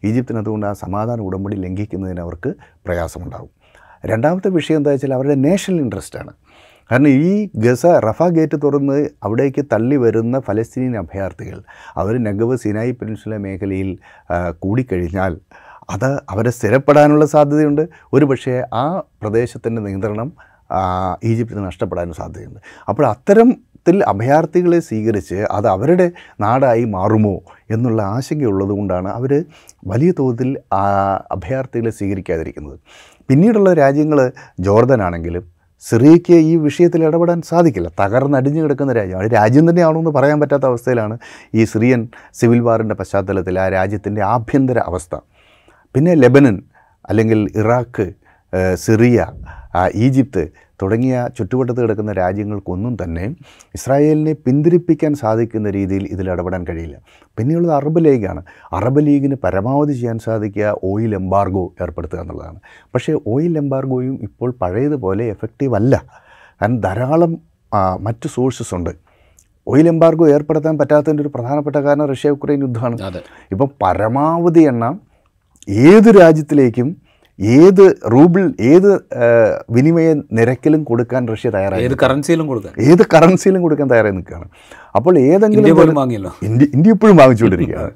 ഈജിപ്തിനതുകൊണ്ട് ആ സമാധാന ഉടമ്പടി ലംഘിക്കുന്നതിന് അവർക്ക് പ്രയാസമുണ്ടാകും. രണ്ടാമത്തെ വിഷയം എന്താ വെച്ചാൽ അവരുടെ നാഷണൽ ഇൻട്രസ്റ്റാണ്. കാരണം ഈ ഗസ റഫ ഗേറ്റ് തുറന്ന് അവിടേക്ക് തള്ളി വരുന്ന ഫലസ്തീൻ അഭയാർത്ഥികൾ അവർ നഗവ് സിനായി പെനിൻസുല മേഖലയിൽ കൂടിക്കഴിഞ്ഞാൽ അത് അവരെ സ്ഥിരപ്പെടാനുള്ള സാധ്യതയുണ്ട്. ഒരുപക്ഷേ ആ പ്രദേശത്തിൻ്റെ നിയന്ത്രണം ഈജിപ്തിന് നഷ്ടപ്പെടാനും സാധ്യതയുണ്ട്. അപ്പോൾ അത്തരത്തിൽ അഭയാർത്ഥികളെ സ്വീകരിച്ച് അത് അവരുടെ നാടായി മാറുമോ എന്നുള്ള ആശങ്കയുള്ളത് കൊണ്ടാണ് അവർ വലിയ തോതിൽ അഭയാർത്ഥികളെ സ്വീകരിക്കാതിരിക്കുന്നത്. പിന്നീടുള്ള രാജ്യങ്ങൾ ജോർദനാണെങ്കിലും സിറിയയ്ക്ക് ഈ വിഷയത്തിൽ ഇടപെടാൻ സാധിക്കില്ല. തകർന്നടിഞ്ഞു കിടക്കുന്ന രാജ്യമാണ്. രാജ്യം തന്നെയാണോ എന്ന് പറയാൻ പറ്റാത്ത അവസ്ഥയിലാണ് ഈ സിറിയൻ സിവിൽ വാറിൻ്റെ പശ്ചാത്തലത്തിൽ ആ രാജ്യത്തിൻ്റെ ആഭ്യന്തര അവസ്ഥ. പിന്നെ ലെബനൻ അല്ലെങ്കിൽ ഇറാഖ്, സിറിയ, ഈജിപ്ത് തുടങ്ങിയ ചുറ്റുവട്ടത്ത് കിടക്കുന്ന രാജ്യങ്ങൾക്കൊന്നും തന്നെ ഇസ്രായേലിനെ പിന്തിരിപ്പിക്കാൻ സാധിക്കുന്ന രീതിയിൽ ഇതിൽ ഇടപെടാൻ കഴിയില്ല. പിന്നെയുള്ളത് അറബ് ലീഗാണ്. അറബ് ലീഗിന് പരമാവധി ചെയ്യാൻ സാധിക്കുക ഓയിൽ എംബാർഗോ ഏർപ്പെടുത്തുക എന്നുള്ളതാണ്. പക്ഷേ ഓയിൽ എംബാർഗോയും ഇപ്പോൾ പഴയതുപോലെ എഫക്റ്റീവ് അല്ല. കാരണം ധാരാളം മറ്റ് സോഴ്സസ് ഉണ്ട്. ഓയിൽ എംബാർഗോ ഏർപ്പെടുത്താൻ പറ്റാത്തതിൻ്റെ ഒരു പ്രധാനപ്പെട്ട കാരണം റഷ്യ യുക്രൈൻ യുദ്ധമാണ്. ഇപ്പം പരമാവധി എണ്ണം ഏത് രാജ്യത്തിലേക്കും ഏത് റൂബിൾ ഏത് വിനിമയ നിരക്കിലും കൊടുക്കാൻ റഷ്യ തയ്യാറായി, ഏത് കറൻസിയിലും കൊടുക്കാൻ ഏത് കറൻസിയിലും കൊടുക്കാൻ തയ്യാറായി നിൽക്കുകയാണ്. അപ്പോൾ ഏതെങ്കിലും ഇന്ത്യ ഇന്ത്യ ഇപ്പോഴും വാങ്ങിച്ചുകൊണ്ടിരിക്കുകയാണ്.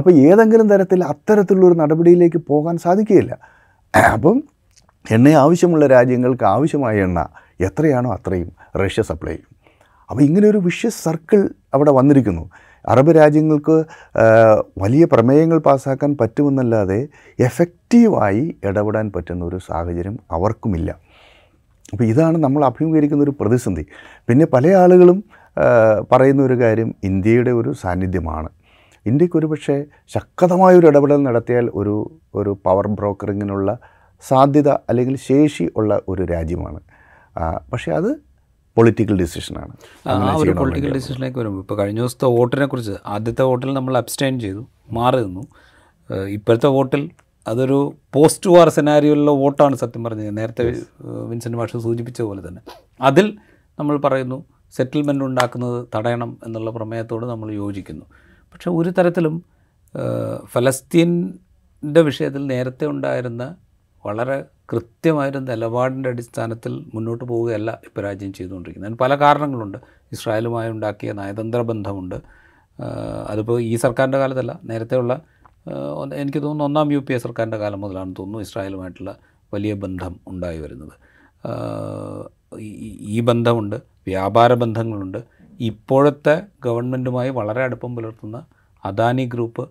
അപ്പോൾ ഏതെങ്കിലും തരത്തിൽ അത്തരത്തിലുള്ളൊരു നടപടിയിലേക്ക് പോകാൻ സാധിക്കുകയില്ല. അപ്പം എണ്ണ ആവശ്യമുള്ള രാജ്യങ്ങൾക്ക് ആവശ്യമായ എണ്ണ എത്രയാണോ അത്രയും റഷ്യ സപ്ലൈ ചെയ്യും. അപ്പോൾ ഇങ്ങനെയൊരു വിഷ്യസ് സർക്കിൾ അവിടെ വന്നിരിക്കുന്നു. അറബ് രാജ്യങ്ങൾക്ക് വലിയ പ്രമേയങ്ങൾ പാസ്സാക്കാൻ പറ്റുമെന്നല്ലാതെ എഫക്റ്റീവായി ഇടപെടാൻ പറ്റുന്ന ഒരു സാഹചര്യം അവർക്കുമില്ല. അപ്പോൾ ഇതാണ് നമ്മൾ അഭിമുഖീകരിക്കുന്ന ഒരു പ്രതിസന്ധി. പിന്നെ പല ആളുകളും പറയുന്ന ഒരു കാര്യം ഇന്ത്യയുടെ ഒരു സാന്നിധ്യമാണ്. ഇന്ത്യക്കൊരു പക്ഷേ ശക്തമായൊരു ഇടപെടൽ നടത്തിയാൽ ഒരു ഒരു പവർ ബ്രോക്കറിങ്ങിനുള്ള സാധ്യത അല്ലെങ്കിൽ ശേഷി ഉള്ള ഒരു രാജ്യമാണ്. പക്ഷേ അത് പൊളിറ്റിക്കൽ ഡിസിഷനാണ്. ആ ഒരു പൊളിറ്റിക്കൽ ഡിസിഷനിലേക്ക് വരുമ്പോൾ ഇപ്പോൾ കഴിഞ്ഞ ദിവസത്തെ വോട്ടിനെ കുറിച്ച്, ആദ്യത്തെ വോട്ടിൽ നമ്മൾ അബ്സ്റ്റൈൻ ചെയ്തു, മാറി നിന്നു. ഇപ്പോഴത്തെ വോട്ടിൽ അതൊരു പോസ്റ്റ് വാർ സെനാരിയോയിലുള്ള വോട്ടാണ് സത്യം പറഞ്ഞത്. നേരത്തെ വിൻസെൻ്റ് മാഷ് സൂചിപ്പിച്ച പോലെ തന്നെ അതിൽ നമ്മൾ പറയുന്നു സെറ്റിൽമെൻ്റ് ഉണ്ടാക്കുന്നത് തടയണം എന്നുള്ള പ്രമേയത്തോട് നമ്മൾ യോജിക്കുന്നു. പക്ഷേ ഒരു തരത്തിലും ഫലസ്തീൻ്റെ വിഷയത്തിൽ നേരത്തെ ഉണ്ടായിരുന്ന വളരെ കൃത്യമായൊരു നിലപാടിൻ്റെ അടിസ്ഥാനത്തിൽ മുന്നോട്ട് പോവുകയല്ല ഇപ്പോൾ രാജ്യം ചെയ്തുകൊണ്ടിരിക്കുന്നത്. അതിന് പല കാരണങ്ങളുണ്ട്. ഇസ്രായേലുമായി ഉണ്ടാക്കിയ നയതന്ത്ര ബന്ധമുണ്ട്. അതിപ്പോൾ ഈ സർക്കാരിൻ്റെ കാലത്തല്ല, നേരത്തെയുള്ള എനിക്ക് തോന്നുന്നു ഒന്നാം യു പി എ സർക്കാരിൻ്റെ കാലം മുതലാണ് തോന്നുന്നു ഇസ്രായേലുമായിട്ടുള്ള വലിയ ബന്ധം ഉണ്ടായി വരുന്നത്. ഈ ബന്ധമുണ്ട്, വ്യാപാര ബന്ധങ്ങളുണ്ട്. ഇപ്പോഴത്തെ ഗവൺമെൻറ്റുമായി വളരെ അടുപ്പം പുലർത്തുന്ന അദാനി ഗ്രൂപ്പ്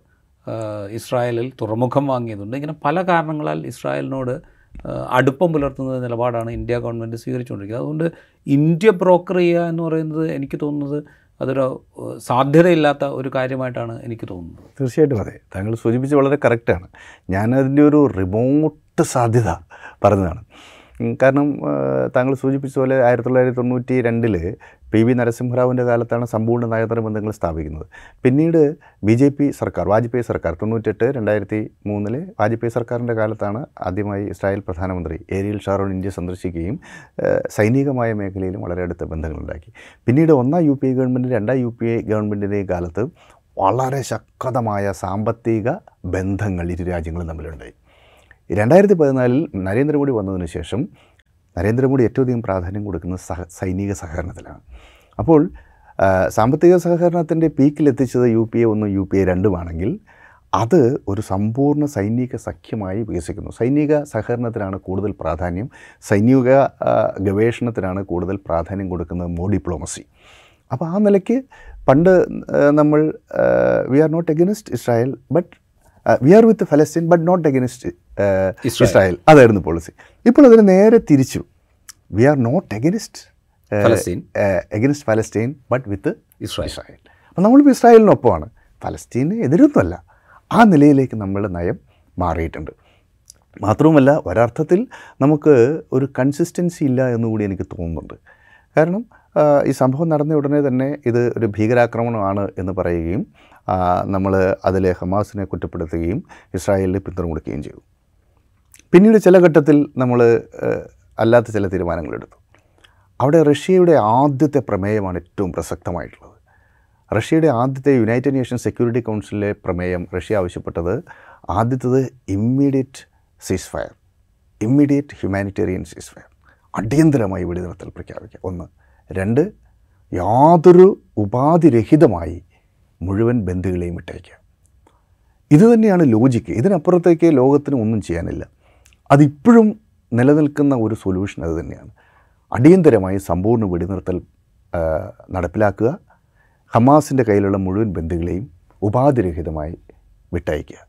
ഇസ്രായേലിൽ തുറമുഖം വാങ്ങിയതുണ്ട്. ഇങ്ങനെ പല കാരണങ്ങളാൽ ഇസ്രായേലിനോട് അടുപ്പം പുലർത്തുന്ന നിലപാടാണ് ഇന്ത്യ ഗവൺമെൻറ് സ്വീകരിച്ചുകൊണ്ടിരിക്കുന്നത്. അതുകൊണ്ട് ഇന്ത്യ ബ്രോക്കർ ചെയ്യുക എന്ന് പറയുന്നത് എനിക്ക് തോന്നുന്നത് അതൊരു സാധ്യതയില്ലാത്ത ഒരു കാര്യമായിട്ടാണ് എനിക്ക് തോന്നുന്നത്. തീർച്ചയായിട്ടും അതെ, താങ്കൾ സൂചിപ്പിച്ച് വളരെ കറക്റ്റാണ്. ഞാനതിൻ്റെ ഒരു റിമോട്ട് സാധ്യത പറഞ്ഞതാണ്. കാരണം താങ്കൾ സൂചിപ്പിച്ച പോലെ ആയിരത്തി തൊള്ളായിരത്തി തൊണ്ണൂറ്റി രണ്ടില് പി വി നരസിംഹറാവുവിൻ്റെ കാലത്താണ് സമ്പൂർണ്ണ നയതന്ത്ര ബന്ധങ്ങൾ സ്ഥാപിക്കുന്നത്. പിന്നീട് ബി ജെ പി സർക്കാർ, വാജ്പേയി സർക്കാർ തൊണ്ണൂറ്റെട്ട് രണ്ടായിരത്തി മൂന്നിലെ വാജ്പേയി സർക്കാരിൻ്റെ കാലത്താണ് ആദ്യമായി ഇസ്രായേൽ പ്രധാനമന്ത്രി ഏരിയൽ ഷാറോൺ ഇന്ത്യ സന്ദർശിക്കുകയും സൈനികമായ മേഖലയിലും വളരെ അടുത്ത ബന്ധങ്ങളുണ്ടാക്കി. പിന്നീട് ഒന്നാം യു പി എ ഗവൺമെൻറ്, രണ്ടാം യു പി എ ഗവൺമെൻറ്റിൻ്റെയും കാലത്ത് വളരെ ശക്തമായ സാമ്പത്തിക ബന്ധങ്ങൾ ഇരു രാജ്യങ്ങളും തമ്മിലുണ്ടായി. രണ്ടായിരത്തി പതിനാലിൽ നരേന്ദ്രമോദി വന്നതിന് ശേഷം നരേന്ദ്രമോദി ഏറ്റവും അധികം പ്രാധാന്യം കൊടുക്കുന്ന സഹ സൈനിക സഹകരണത്തിലാണ്. അപ്പോൾ സാമ്പത്തിക സഹകരണത്തിൻ്റെ പീക്കിലെത്തിച്ചത് യു പി എ ഒന്നും യു പി എ രണ്ടുമാണെങ്കിൽ അത് ഒരു സമ്പൂർണ്ണ സൈനിക സഖ്യമായി വികസിക്കുന്നു. സൈനിക സഹകരണത്തിനാണ് കൂടുതൽ പ്രാധാന്യം, സൈനിക ഗവേഷണത്തിനാണ് കൂടുതൽ പ്രാധാന്യം കൊടുക്കുന്നത്, മോർ ഡിപ്ലോമസി. അപ്പോൾ ആ നിലയ്ക്ക് പണ്ട് നമ്മൾ we are not against Israel but we are with ഫലസ്തീൻ ബട്ട് നോട്ട് എഗെൻസ്റ്റ് ഇസ്രായേൽ, അതായിരുന്നു പോളിസി. ഇപ്പോൾ അതിന് നേരെ തിരിച്ചു, we are not against against ഫലസ്തീൻ ബട്ട് വിത്ത് ഇസ്രായേൽ. അപ്പോൾ നമ്മളിപ്പോൾ ഇസ്രായേലിനൊപ്പമാണ്, ഫലസ്തീന് എതിരൊന്നുമല്ല. ആ നിലയിലേക്ക് നമ്മളുടെ നയം മാറിയിട്ടുണ്ട്. മാത്രവുമല്ല ഒരർത്ഥത്തിൽ നമുക്ക് ഒരു കൺസിസ്റ്റൻസി ഇല്ല എന്നുകൂടി എനിക്ക് തോന്നുന്നുണ്ട്. കാരണം ഈ സംഭവം നടന്ന ഉടനെ തന്നെ ഇത് ഒരു ഭീകരാക്രമണമാണ് എന്ന് പറയുകയും നമ്മൾ അതിലെ ഹമാസിനെ കുറ്റപ്പെടുത്തുകയും ഇസ്രായേലിന് പിന്തുണ കൊടുക്കുകയും ചെയ്തു. പിന്നീട് ചില ഘട്ടത്തിൽ നമ്മൾ അല്ലാത്ത ചില തീരുമാനങ്ങളെടുത്തു. അവിടെ റഷ്യയുടെ ആദ്യത്തെ പ്രമേയമാണ് ഏറ്റവും പ്രസക്തമായിട്ടുള്ളത്. റഷ്യയുടെ ആദ്യത്തെ യുണൈറ്റഡ് നേഷൻസ് സെക്യൂരിറ്റി കൗൺസിലിലെ പ്രമേയം റഷ്യ ആവശ്യപ്പെട്ടത് ആദ്യത്തേത് immediate ceasefire, immediate humanitarian സീസ് ഫയർ, അടിയന്തരമായി വെടിനിർത്തൽ പ്രഖ്യാപിക്കുക ഒന്ന്. രണ്ട്, യാതൊരു ഉപാധിരഹിതമായി മുഴുവൻ ബന്ധുക്കളെയും വിട്ടയക്കുക. ഇത് തന്നെയാണ് ലോജിക്ക്. ഇതിനപ്പുറത്തേക്ക് ലോകത്തിന് ഒന്നും ചെയ്യാനില്ല. അതിപ്പോഴും നിലനിൽക്കുന്ന ഒരു സൊല്യൂഷൻ അത് തന്നെയാണ്. അടിയന്തരമായി സമ്പൂർണ്ണ വെടിനിർത്തൽ നടപ്പിലാക്കുക, ഹമാസിൻ്റെ കയ്യിലുള്ള മുഴുവൻ ബന്ധുക്കളെയും ഉപാധിരഹിതമായി വിട്ടയക്കുക.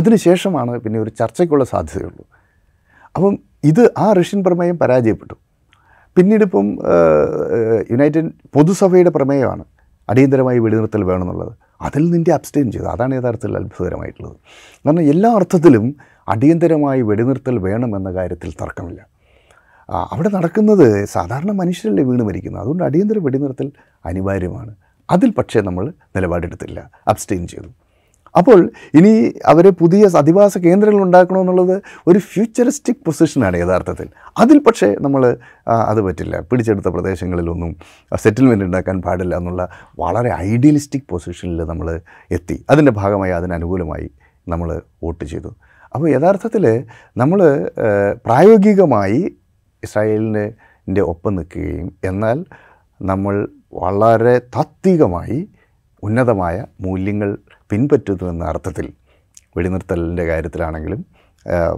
അതിനുശേഷമാണ് പിന്നെ ഒരു ചർച്ചയ്ക്കുള്ള സാധ്യതയുള്ളൂ. അപ്പം ഇത് ആ റഷ്യൻ പ്രമേയം പരാജയപ്പെട്ടു. പിന്നീടിപ്പം യുണൈറ്റഡ് പൊതുസഭയുടെ പ്രമേയമാണ് അടിയന്തരമായി വെടിനിർത്തൽ വേണമെന്നുള്ളത്. അതിൽ നിൻ്റെ അബ്സ്റ്റെയിൻ ചെയ്തു. അതാണ് യഥാർത്ഥത്തിൽ അത്ഭുതകരമായിട്ടുള്ളത്. കാരണം എല്ലാ അർത്ഥത്തിലും അടിയന്തരമായി വെടിനിർത്തൽ വേണമെന്ന കാര്യത്തിൽ തർക്കമില്ല. അവിടെ നടക്കുന്നത് സാധാരണ മനുഷ്യരല്ലേ വീണ് മരിക്കുന്നത്. അതുകൊണ്ട് അടിയന്തര വെടിനിർത്തൽ അനിവാര്യമാണ്. അതിൽ പക്ഷേ നമ്മൾ നിലപാടെടുത്തില്ല, അബ്സ്റ്റെയിൻ ചെയ്തു. അപ്പോൾ ഇനി അവർ പുതിയ അധിവാസ കേന്ദ്രങ്ങൾ ഉണ്ടാക്കണമെന്നുള്ളത് ഒരു ഫ്യൂച്ചറിസ്റ്റിക് പൊസിഷനാണ് യഥാർത്ഥത്തിൽ. അതിൽ പക്ഷേ നമ്മൾ അത് പറ്റില്ല, പിടിച്ചെടുത്ത പ്രദേശങ്ങളിലൊന്നും സെറ്റിൽമെൻ്റ് ഉണ്ടാക്കാൻ പാടില്ല എന്നുള്ള വളരെ ഐഡിയലിസ്റ്റിക് പൊസിഷനിൽ നമ്മൾ എത്തി. അതിൻ്റെ ഭാഗമായി അതിനനുകൂലമായി നമ്മൾ വോട്ട് ചെയ്തു. അപ്പോൾ യഥാർത്ഥത്തിൽ നമ്മൾ പ്രായോഗികമായി ഇസ്രായേലിൻ്റെ ഒപ്പം നിൽക്കുകയും എന്നാൽ നമ്മൾ വളരെ താത്വികമായി ഉന്നതമായ മൂല്യങ്ങൾ പിൻപറ്റുന്നു എന്ന അർത്ഥത്തിൽ വെടിനിർത്തലിൻ്റെ കാര്യത്തിലാണെങ്കിലും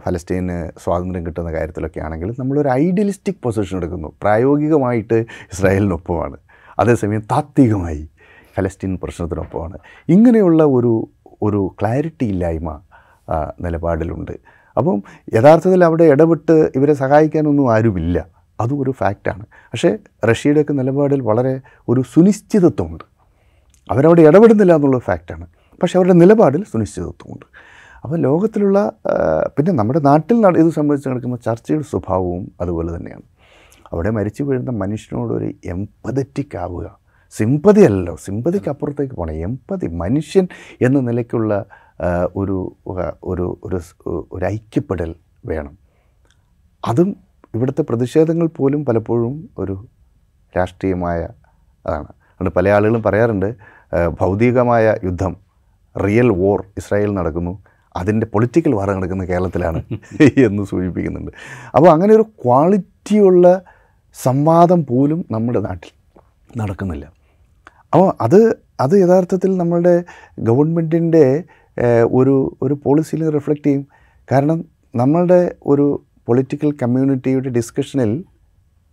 ഫലസ്തീന് സ്വാതന്ത്ര്യം കിട്ടുന്ന കാര്യത്തിലൊക്കെ ആണെങ്കിലും നമ്മളൊരു ഐഡിയലിസ്റ്റിക് പൊസിഷൻ എടുക്കുന്നു. പ്രായോഗികമായിട്ട് ഇസ്രായേലിനൊപ്പമാണ്, അതേസമയം താത്വികമായി ഫലസ്തീൻ പ്രശ്നത്തിനൊപ്പമാണ്. ഇങ്ങനെയുള്ള ഒരു ഒരു ക്ലാരിറ്റി ഇല്ലായ്മ നിലപാടിലുണ്ട്. അപ്പം യഥാർത്ഥത്തിൽ അവിടെ ഇടപെട്ട് ഇവരെ സഹായിക്കാനൊന്നും ആരുമില്ല. അതും ഒരു ഫാക്റ്റാണ്. പക്ഷേ റഷ്യയുടെയൊക്കെ നിലപാടിൽ വളരെ ഒരു സുനിശ്ചിതത്വമുണ്ട്. അവരവിടെ ഇടപെടുന്നില്ല എന്നുള്ള ഫാക്റ്റാണ്, പക്ഷേ അവരുടെ നിലപാടിൽ സുനിശ്ചിതത്വമുണ്ട്. അപ്പോൾ ലോകത്തിലുള്ള പിന്നെ നമ്മുടെ നാട്ടിൽ ഇത് സംബന്ധിച്ച് നടക്കുന്ന ചർച്ചയുടെ സ്വഭാവവും അതുപോലെ തന്നെയാണ്. അവിടെ മരിച്ചു വീഴുന്ന മനുഷ്യനോടൊരു എംപതറ്റിക്കാവുക, സിമ്പതി അല്ലല്ലോ, സിമ്പതിക്ക് അപ്പുറത്തേക്ക് പോകണം, എംപതി, മനുഷ്യൻ എന്ന നിലയ്ക്കുള്ള ഒരു ഒരു ഒരു ഐക്യപ്പെടൽ വേണം. അതും ഇവിടുത്തെ പ്രതിഷേധങ്ങൾ പോലും പലപ്പോഴും ഒരു രാഷ്ട്രീയമായ അതാണ്. അതുകൊണ്ട് പല ആളുകളും പറയാറുണ്ട് ഭൗതികമായ യുദ്ധം, റിയൽ വോർ ഇസ്രായേൽ നടക്കുന്നു, അതിൻ്റെ പൊളിറ്റിക്കൽ വാർ നടക്കുന്ന കേരളത്തിലാണ് എന്ന് സൂചിപ്പിക്കുന്നുണ്ട്. അപ്പോൾ അങ്ങനെ ഒരു ക്വാളിറ്റിയുള്ള സംവാദം പോലും നമ്മുടെ നാട്ടിൽ നടക്കുന്നില്ല. അപ്പോൾ അത് അത് യഥാർത്ഥത്തിൽ നമ്മളുടെ ഗവൺമെൻറ്റിൻ്റെ ഒരു ഒരു പോളിസിയിൽ റിഫ്ലക്റ്റ് ചെയ്യും. കാരണം നമ്മളുടെ ഒരു പൊളിറ്റിക്കൽ കമ്മ്യൂണിറ്റിയുടെ ഡിസ്കഷനിൽ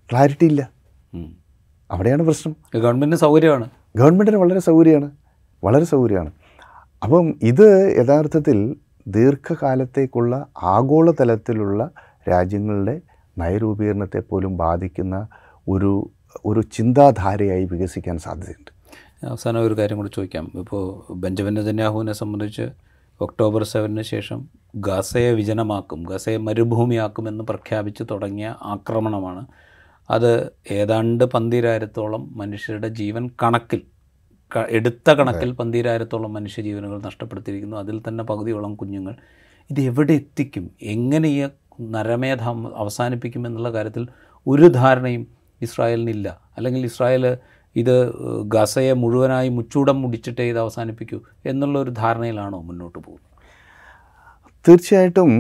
ക്ലാരിറ്റി ഇല്ല. അവിടെയാണ് പ്രശ്നം. ഗവൺമെൻറ്റിന് സൗകര്യമാണ്, ഗവൺമെൻറ്റിന് വളരെ സൗകര്യമാണ്, വളരെ സൗകര്യമാണ്. അപ്പം ഇത് യഥാർത്ഥത്തിൽ ദീർഘകാലത്തേക്കുള്ള ആഗോളതലത്തിലുള്ള രാജ്യങ്ങളുടെ നയരൂപീകരണത്തെ പോലും ബാധിക്കുന്ന ഒരു ഒരു ചിന്താധാരയായി വികസിക്കാൻ സാധ്യതയുണ്ട്. അവസാനം ഒരു കാര്യം കൂടി ചോദിക്കാം. ഇപ്പോൾ ബെഞ്ചമിൻ നെതന്യാഹുവിനെ സംബന്ധിച്ച് ഒക്ടോബർ സെവനിന് ശേഷം ഗസയെ വിജനമാക്കും, ഗസയെ മരുഭൂമിയാക്കുമെന്ന് പ്രഖ്യാപിച്ച് തുടങ്ങിയ ആക്രമണമാണ് അത്. ഏതാണ്ട് പന്തീരായിരത്തോളം മനുഷ്യരുടെ ജീവൻ കണക്കിൽ എടുത്ത കണക്കിൽ പന്തീരായിരത്തോളം മനുഷ്യജീവനുകൾ നഷ്ടപ്പെടുത്തിയിരിക്കുന്നു. അതിൽ തന്നെ പകുതിയോളം കുഞ്ഞുങ്ങൾ. ഇത് എവിടെ എത്തിക്കും, എങ്ങനെ ഈ നരമേധ അവസാനിപ്പിക്കുമെന്നുള്ള കാര്യത്തിൽ ഒരു ധാരണയും ഇസ്രായേലിനില്ല. അല്ലെങ്കിൽ ഇസ്രായേൽ ഇത് ഗസയെ മുഴുവനായി മുച്ചൂടം മുടിച്ചിട്ടേ ഇത് അവസാനിപ്പിക്കൂ എന്നുള്ളൊരു ധാരണയിലാണോ മുന്നോട്ട് പോകുന്നത്? തീർച്ചയായിട്ടും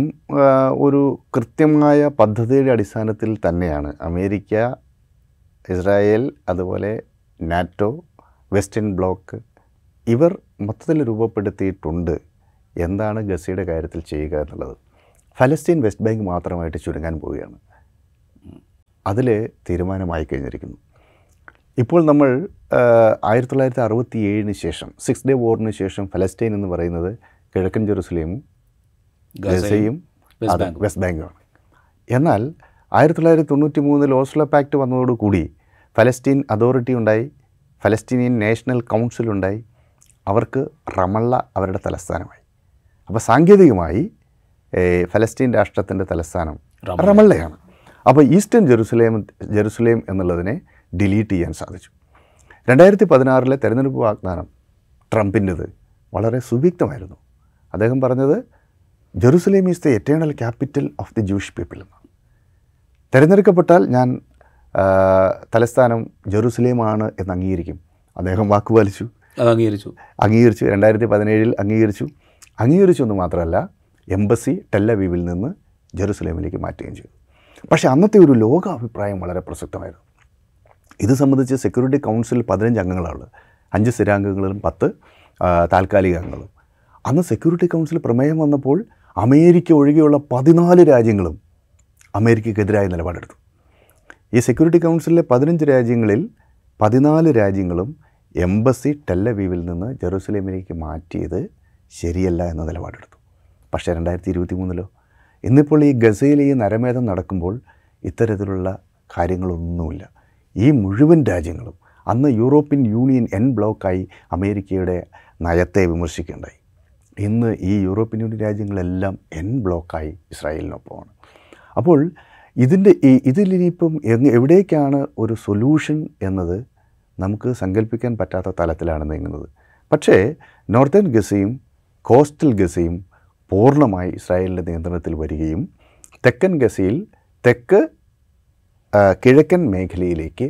ഒരു കൃത്യമായ പദ്ധതിയുടെ അടിസ്ഥാനത്തിൽ തന്നെയാണ് അമേരിക്ക, ഇസ്രായേൽ, അതുപോലെ നാറ്റോ, വെസ്റ്റേൺ ബ്ലോക്ക് ഇവർ മൊത്തത്തിൽ രൂപപ്പെടുത്തിയിട്ടുണ്ട് എന്താണ് ഗസയുടെ കാര്യത്തിൽ ചെയ്യുക എന്നുള്ളത്. ഫലസ്തീൻ വെസ്റ്റ് ബാങ്ക് മാത്രമായിട്ട് ചുരുങ്ങാൻ പോവുകയാണ്. അതിൽ തീരുമാനമായി കഴിഞ്ഞിരിക്കുന്നു. ഇപ്പോൾ നമ്മൾ ആയിരത്തി തൊള്ളായിരത്തി അറുപത്തി ഏഴിന് ശേഷം, സിക്സ് ഡേ വോറിന് ശേഷം ഫലസ്തീൻ എന്ന് പറയുന്നത് കിഴക്കൻ ജെറുസലേമും ഗസയും വെസ്റ്റ് ബാങ്കുമാണ്. എന്നാൽ ആയിരത്തി തൊള്ളായിരത്തി തൊണ്ണൂറ്റി മൂന്നിൽ ഓസ്ലോ പാക്റ്റ് വന്നതോടുകൂടി ഫലസ്തീൻ അതോറിറ്റി ഉണ്ടായി, ഫലസ്തീനിയൻ നാഷണൽ കൗൺസിലുണ്ടായി, അവർക്ക് റമള്ള അവരുടെ തലസ്ഥാനമായി. അപ്പോൾ സാങ്കേതികമായി ഫലസ്തീൻ രാഷ്ട്രത്തിൻ്റെ തലസ്ഥാനം റമള്ളയാണ്. അപ്പോൾ ഈസ്റ്റേൺ ജെറുസലേം ജെറുസലേം എന്നുള്ളതിനെ ഡിലീറ്റ് ചെയ്യാൻ സാധിച്ചു. രണ്ടായിരത്തി പതിനാറിലെ തെരഞ്ഞെടുപ്പ് വാഗ്ദാനം ട്രംപിൻ്റേത് വളരെ സുവ്യക്തമായിരുന്നു. അദ്ദേഹം പറഞ്ഞത് Jerusalem is the eternal capital of the Jewish people എന്നാണ്. തിരഞ്ഞെടുക്കപ്പെട്ടാൽ ഞാൻ തലസ്ഥാനം ജെറുസലേമാണ് എന്ന് അംഗീകരിക്കും. അദ്ദേഹം വാക്കുപാലിച്ചു, അത് അംഗീകരിച്ചു അംഗീകരിച്ചു രണ്ടായിരത്തി പതിനേഴിൽ അംഗീകരിച്ചു. അംഗീകരിച്ചു എന്ന് മാത്രമല്ല, എംബസി ടെല്ലവീവിൽ നിന്ന് ജെറുസലേമിലേക്ക് മാറ്റുകയും ചെയ്തു. പക്ഷേ അന്നത്തെ ഒരു ലോകാഭിപ്രായം വളരെ പ്രസക്തമായിരുന്നു. ഇത് സംബന്ധിച്ച് സെക്യൂരിറ്റി കൗൺസിൽ പതിനഞ്ച് അംഗങ്ങളാണ്, അഞ്ച് സ്ഥിരാംഗങ്ങളും പത്ത് താൽക്കാലിക അംഗങ്ങളും. അന്ന് സെക്യൂരിറ്റി കൗൺസിൽ പ്രമേയം വന്നപ്പോൾ അമേരിക്ക ഒഴികെയുള്ള പതിനാല് രാജ്യങ്ങളും അമേരിക്കക്കെതിരായ നിലപാടെടുത്തു. ഈ സെക്യൂരിറ്റി കൗൺസിലിലെ പതിനഞ്ച് രാജ്യങ്ങളിൽ പതിനാല് രാജ്യങ്ങളും എംബസി ടെല്ലവീവിൽ നിന്ന് ജെറുസലേമിലേക്ക് മാറ്റിയത് ശരിയല്ല എന്ന നിലപാടെടുത്തു. പക്ഷേ രണ്ടായിരത്തി ഇരുപത്തി മൂന്നിലോ ഇന്നിപ്പോൾ ഈ ഗസയിൽ ഈ നരമേധം നടക്കുമ്പോൾ ഇത്തരത്തിലുള്ള കാര്യങ്ങളൊന്നുമില്ല. ഈ മുഴുവൻ രാജ്യങ്ങളും അന്ന് യൂറോപ്യൻ യൂണിയൻ എൻ ബ്ലോക്കായി അമേരിക്കയുടെ നയത്തെ വിമർശിക്കുകയുണ്ടായി. ഇന്ന് ഈ യൂറോപ്യൻ യൂണിയൻ രാജ്യങ്ങളെല്ലാം എൻ ബ്ലോക്കായി ഇസ്രായേലിനൊപ്പമാണ്. അപ്പോൾ ഇതിൻ്റെ ഈ ഇതിലിനിയിപ്പം എവിടേക്കാണ് ഒരു സൊല്യൂഷൻ എന്നത് നമുക്ക് സങ്കല്പിക്കാൻ പറ്റാത്ത തലത്തിലാണ് നീങ്ങുന്നത്. പക്ഷേ നോർത്തേൺ ഗസയും കോസ്റ്റൽ ഗസയും പൂർണ്ണമായി ഇസ്രായേലിൻ്റെ നിയന്ത്രണത്തിൽ വരികയും തെക്കൻ ഗസയിൽ തെക്ക് കിഴക്കൻ മേഖലയിലേക്ക്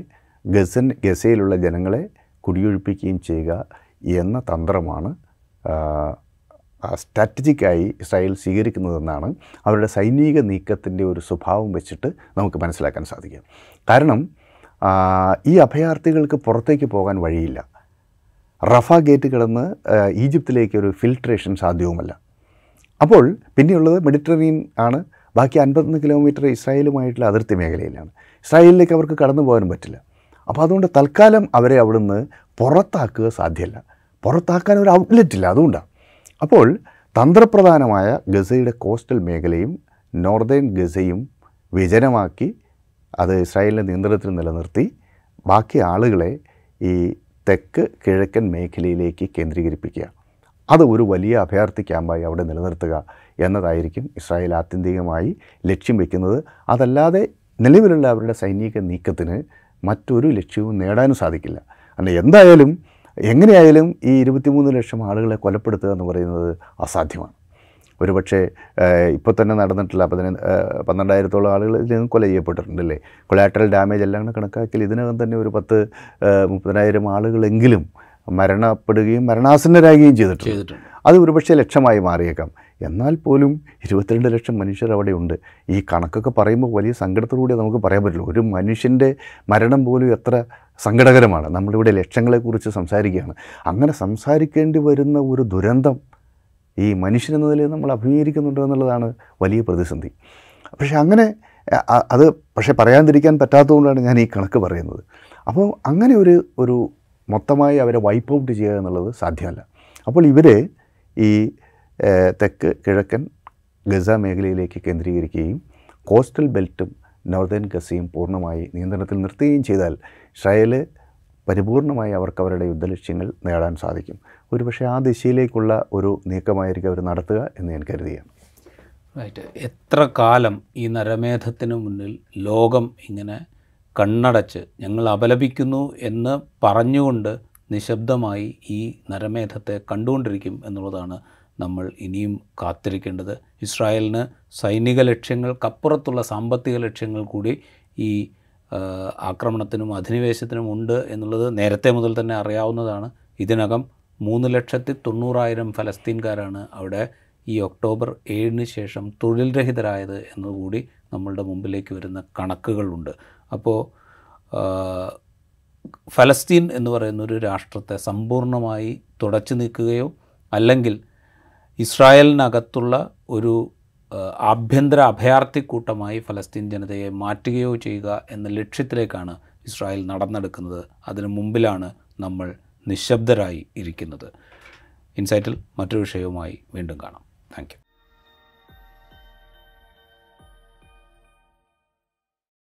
ഗസൻ ഗസയിലുള്ള ജനങ്ങളെ കുടിയൊഴിപ്പിക്കുകയും ചെയ്യുക എന്ന തന്ത്രമാണ് സ്ട്രാറ്റജിക്കായി ഇസ്രായേൽ സ്വീകരിക്കുന്നതെന്നാണ് അവരുടെ സൈനിക നീക്കത്തിൻ്റെ ഒരു സ്വഭാവം വെച്ചിട്ട് നമുക്ക് മനസ്സിലാക്കാൻ സാധിക്കുക. കാരണം ഈ അഭയാർത്ഥികൾക്ക് പുറത്തേക്ക് പോകാൻ വഴിയില്ല. റഫ ഗേറ്റ് കടന്ന് ഈജിപ്തിലേക്ക് ഒരു ഫിൽട്രേഷൻ സാധ്യവുമല്ല. അപ്പോൾ പിന്നെയുള്ളത് മെഡിറ്ററേനിയൻ ആണ്. ബാക്കി അൻപത്തൊന്ന് കിലോമീറ്റർ ഇസ്രായേലുമായിട്ടുള്ള അതിർത്തി മേഖലയിലാണ്. ഇസ്രായേലിലേക്ക് അവർക്ക് കടന്നു പോകാനും പറ്റില്ല. അപ്പോൾ അതുകൊണ്ട് തൽക്കാലം അവരെ അവിടുന്ന് പുറത്താക്കുക സാധ്യമല്ല. പുറത്താക്കാൻ ഒരു ഔട്ട്ലെറ്റ് ഇല്ല, അതുകൊണ്ടാണ്. അപ്പോൾ തന്ത്രപ്രധാനമായ ഗസയുടെ കോസ്റ്റൽ മേഖലയും നോർത്തേൺ ഗസയും വിജനമാക്കി അത് ഇസ്രായേലിൻ്റെ നിയന്ത്രണത്തിൽ നിലനിർത്തി ബാക്കി ആളുകളെ ഈ തെക്ക് കിഴക്കൻ മേഖലയിലേക്ക് കേന്ദ്രീകരിപ്പിക്കുക, അത് ഒരു വലിയ അഭയാർത്ഥി ക്യാമ്പായി അവിടെ നിലനിർത്തുക എന്നതായിരിക്കും ഇസ്രായേൽ ആത്യന്തികമായി ലക്ഷ്യം വയ്ക്കുന്നത്. അതല്ലാതെ നിലവിലുള്ള അവരുടെ സൈനിക നീക്കത്തിന് മറ്റൊരു ലക്ഷ്യവും നേടാനും സാധിക്കില്ല. അല്ല എന്തായാലും എങ്ങനെയായാലും ഈ ഇരുപത്തിമൂന്ന് ലക്ഷം ആളുകളെ കൊലപ്പെടുത്തുക എന്ന് പറയുന്നത് അസാധ്യമാണ്. ഒരു പക്ഷേ ഇപ്പോൾ തന്നെ നടന്നിട്ടുള്ള പതിനഞ്ച് പന്ത്രണ്ടായിരത്തോളം ആളുകൾ ഇതിനകം കൊല ചെയ്യപ്പെട്ടിട്ടുണ്ടല്ലേ. കൊളാറ്ററൽ ഡാമേജ് എല്ലാം കണക്കാക്കിയാൽ ഇതിനകം തന്നെ ഒരു പത്ത് മുപ്പതിനായിരം ആളുകളെങ്കിലും മരണപ്പെടുകയും മരണാസന്നരാകുകയും ചെയ്തിട്ടുണ്ട്. അത് ഒരുപക്ഷെ ലക്ഷമായി മാറിയേക്കാം. എന്നാൽ പോലും ഇരുപത്തിരണ്ട് ലക്ഷം മനുഷ്യർ അവിടെ ഉണ്ട്. ഈ കണക്കൊക്കെ പറയുമ്പോൾ വലിയ സങ്കടത്തോടുകൂടി നമുക്ക് പറയാൻ പറ്റുള്ളൂ. ഒരു മനുഷ്യൻ്റെ മരണം പോലും എത്ര സങ്കടകരമാണ്. നമ്മളിവിടെ ലക്ഷങ്ങളെക്കുറിച്ച് സംസാരിക്കുകയാണ്. അങ്ങനെ സംസാരിക്കേണ്ടി വരുന്ന ഒരു ദുരന്തം ഈ മനുഷ്യനെന്ന നിലയിൽ നമ്മൾ അഭിമുഖീകരിക്കുന്നുണ്ടോ എന്നുള്ളതാണ് വലിയ പ്രതിസന്ധി. പക്ഷേ അങ്ങനെ അത് പക്ഷേ പറയാതിരിക്കാൻ പറ്റാത്തതുകൊണ്ടാണ് ഞാൻ ഈ കണക്ക് പറയുന്നത്. അപ്പോൾ അങ്ങനെ ഒരു ഒരു മൊത്തമായി അവരെ വൈപ്പ് ഔട്ട് ചെയ്യുക എന്നുള്ളത് സാധ്യമല്ല. അപ്പോൾ ഇവർ ഈ തെക്ക് കിഴക്കൻ ഗസ മേഖലയിലേക്ക് കേന്ദ്രീകരിക്കുകയും കോസ്റ്റൽ ബെൽറ്റും നോർത്തേൺ ഗസയും പൂർണ്ണമായി നിയന്ത്രണത്തിൽ നിർത്തുകയും ചെയ്താൽ ഇസ്രായേൽ പരിപൂർണമായി അവർക്ക് അവരുടെ യുദ്ധലക്ഷ്യങ്ങൾ നേടാൻ സാധിക്കും. ഒരുപക്ഷെ ആ ദിശയിലേക്കുള്ള ഒരു നീക്കമായിരിക്കും അവർ നടത്തുക എന്ന് ഞാൻ കരുതുകയാണ്. റൈറ്റ്. എത്ര കാലം ഈ നരമേധത്തിന് മുന്നിൽ ലോകം ഇങ്ങനെ കണ്ണടച്ച് ഞങ്ങൾ അപലപിക്കുന്നു എന്ന് പറഞ്ഞുകൊണ്ട് നിശബ്ദമായി ഈ നരമേധത്തെ കണ്ടുകൊണ്ടിരിക്കും എന്നുള്ളതാണ് നമ്മൾ ഇനിയും കാത്തിരിക്കേണ്ടത്. ഇസ്രായേലിന് സൈനിക ലക്ഷ്യങ്ങൾക്കപ്പുറത്തുള്ള സാമ്പത്തിക ലക്ഷ്യങ്ങൾ കൂടി ഈ ആക്രമണത്തിനും അധിനിവേശത്തിനും ഉണ്ട് എന്നുള്ളത് നേരത്തെ മുതൽ തന്നെ അറിയാവുന്നതാണ്. ഇതിനകം മൂന്ന് ലക്ഷത്തി തൊണ്ണൂറായിരം ഫലസ്തീൻകാരാണ് അവിടെ ഈ ഒക്ടോബർ ഏഴിന് ശേഷം തൊഴിൽ രഹിതരായത് എന്നുകൂടി നമ്മളുടെ മുമ്പിലേക്ക് വരുന്ന കണക്കുകളുണ്ട്. അപ്പോൾ ഫലസ്തീൻ എന്ന് പറയുന്നൊരു രാഷ്ട്രത്തെ സമ്പൂർണ്ണമായി തുടച്ചു നീക്കുകയോ അല്ലെങ്കിൽ ഇസ്രായേലിനകത്തുള്ള ഒരു ആഭ്യന്തര അഭയാർത്ഥിക്കൂട്ടമായി ഫലസ്തീൻ ജനതയെ മാറ്റുകയോ ചെയ്യുക എന്ന ലക്ഷ്യത്തിലേക്കാണ് ഇസ്രായേൽ നടന്നെടുക്കുന്നത്. അതിനു മുമ്പിലാണ് നമ്മൾ നിശബ്ദരായി ഇരിക്കുന്നത്. ഇൻസൈറ്റിൽ മറ്റൊരു വിഷയവുമായി വീണ്ടും കാണാം. Thank U.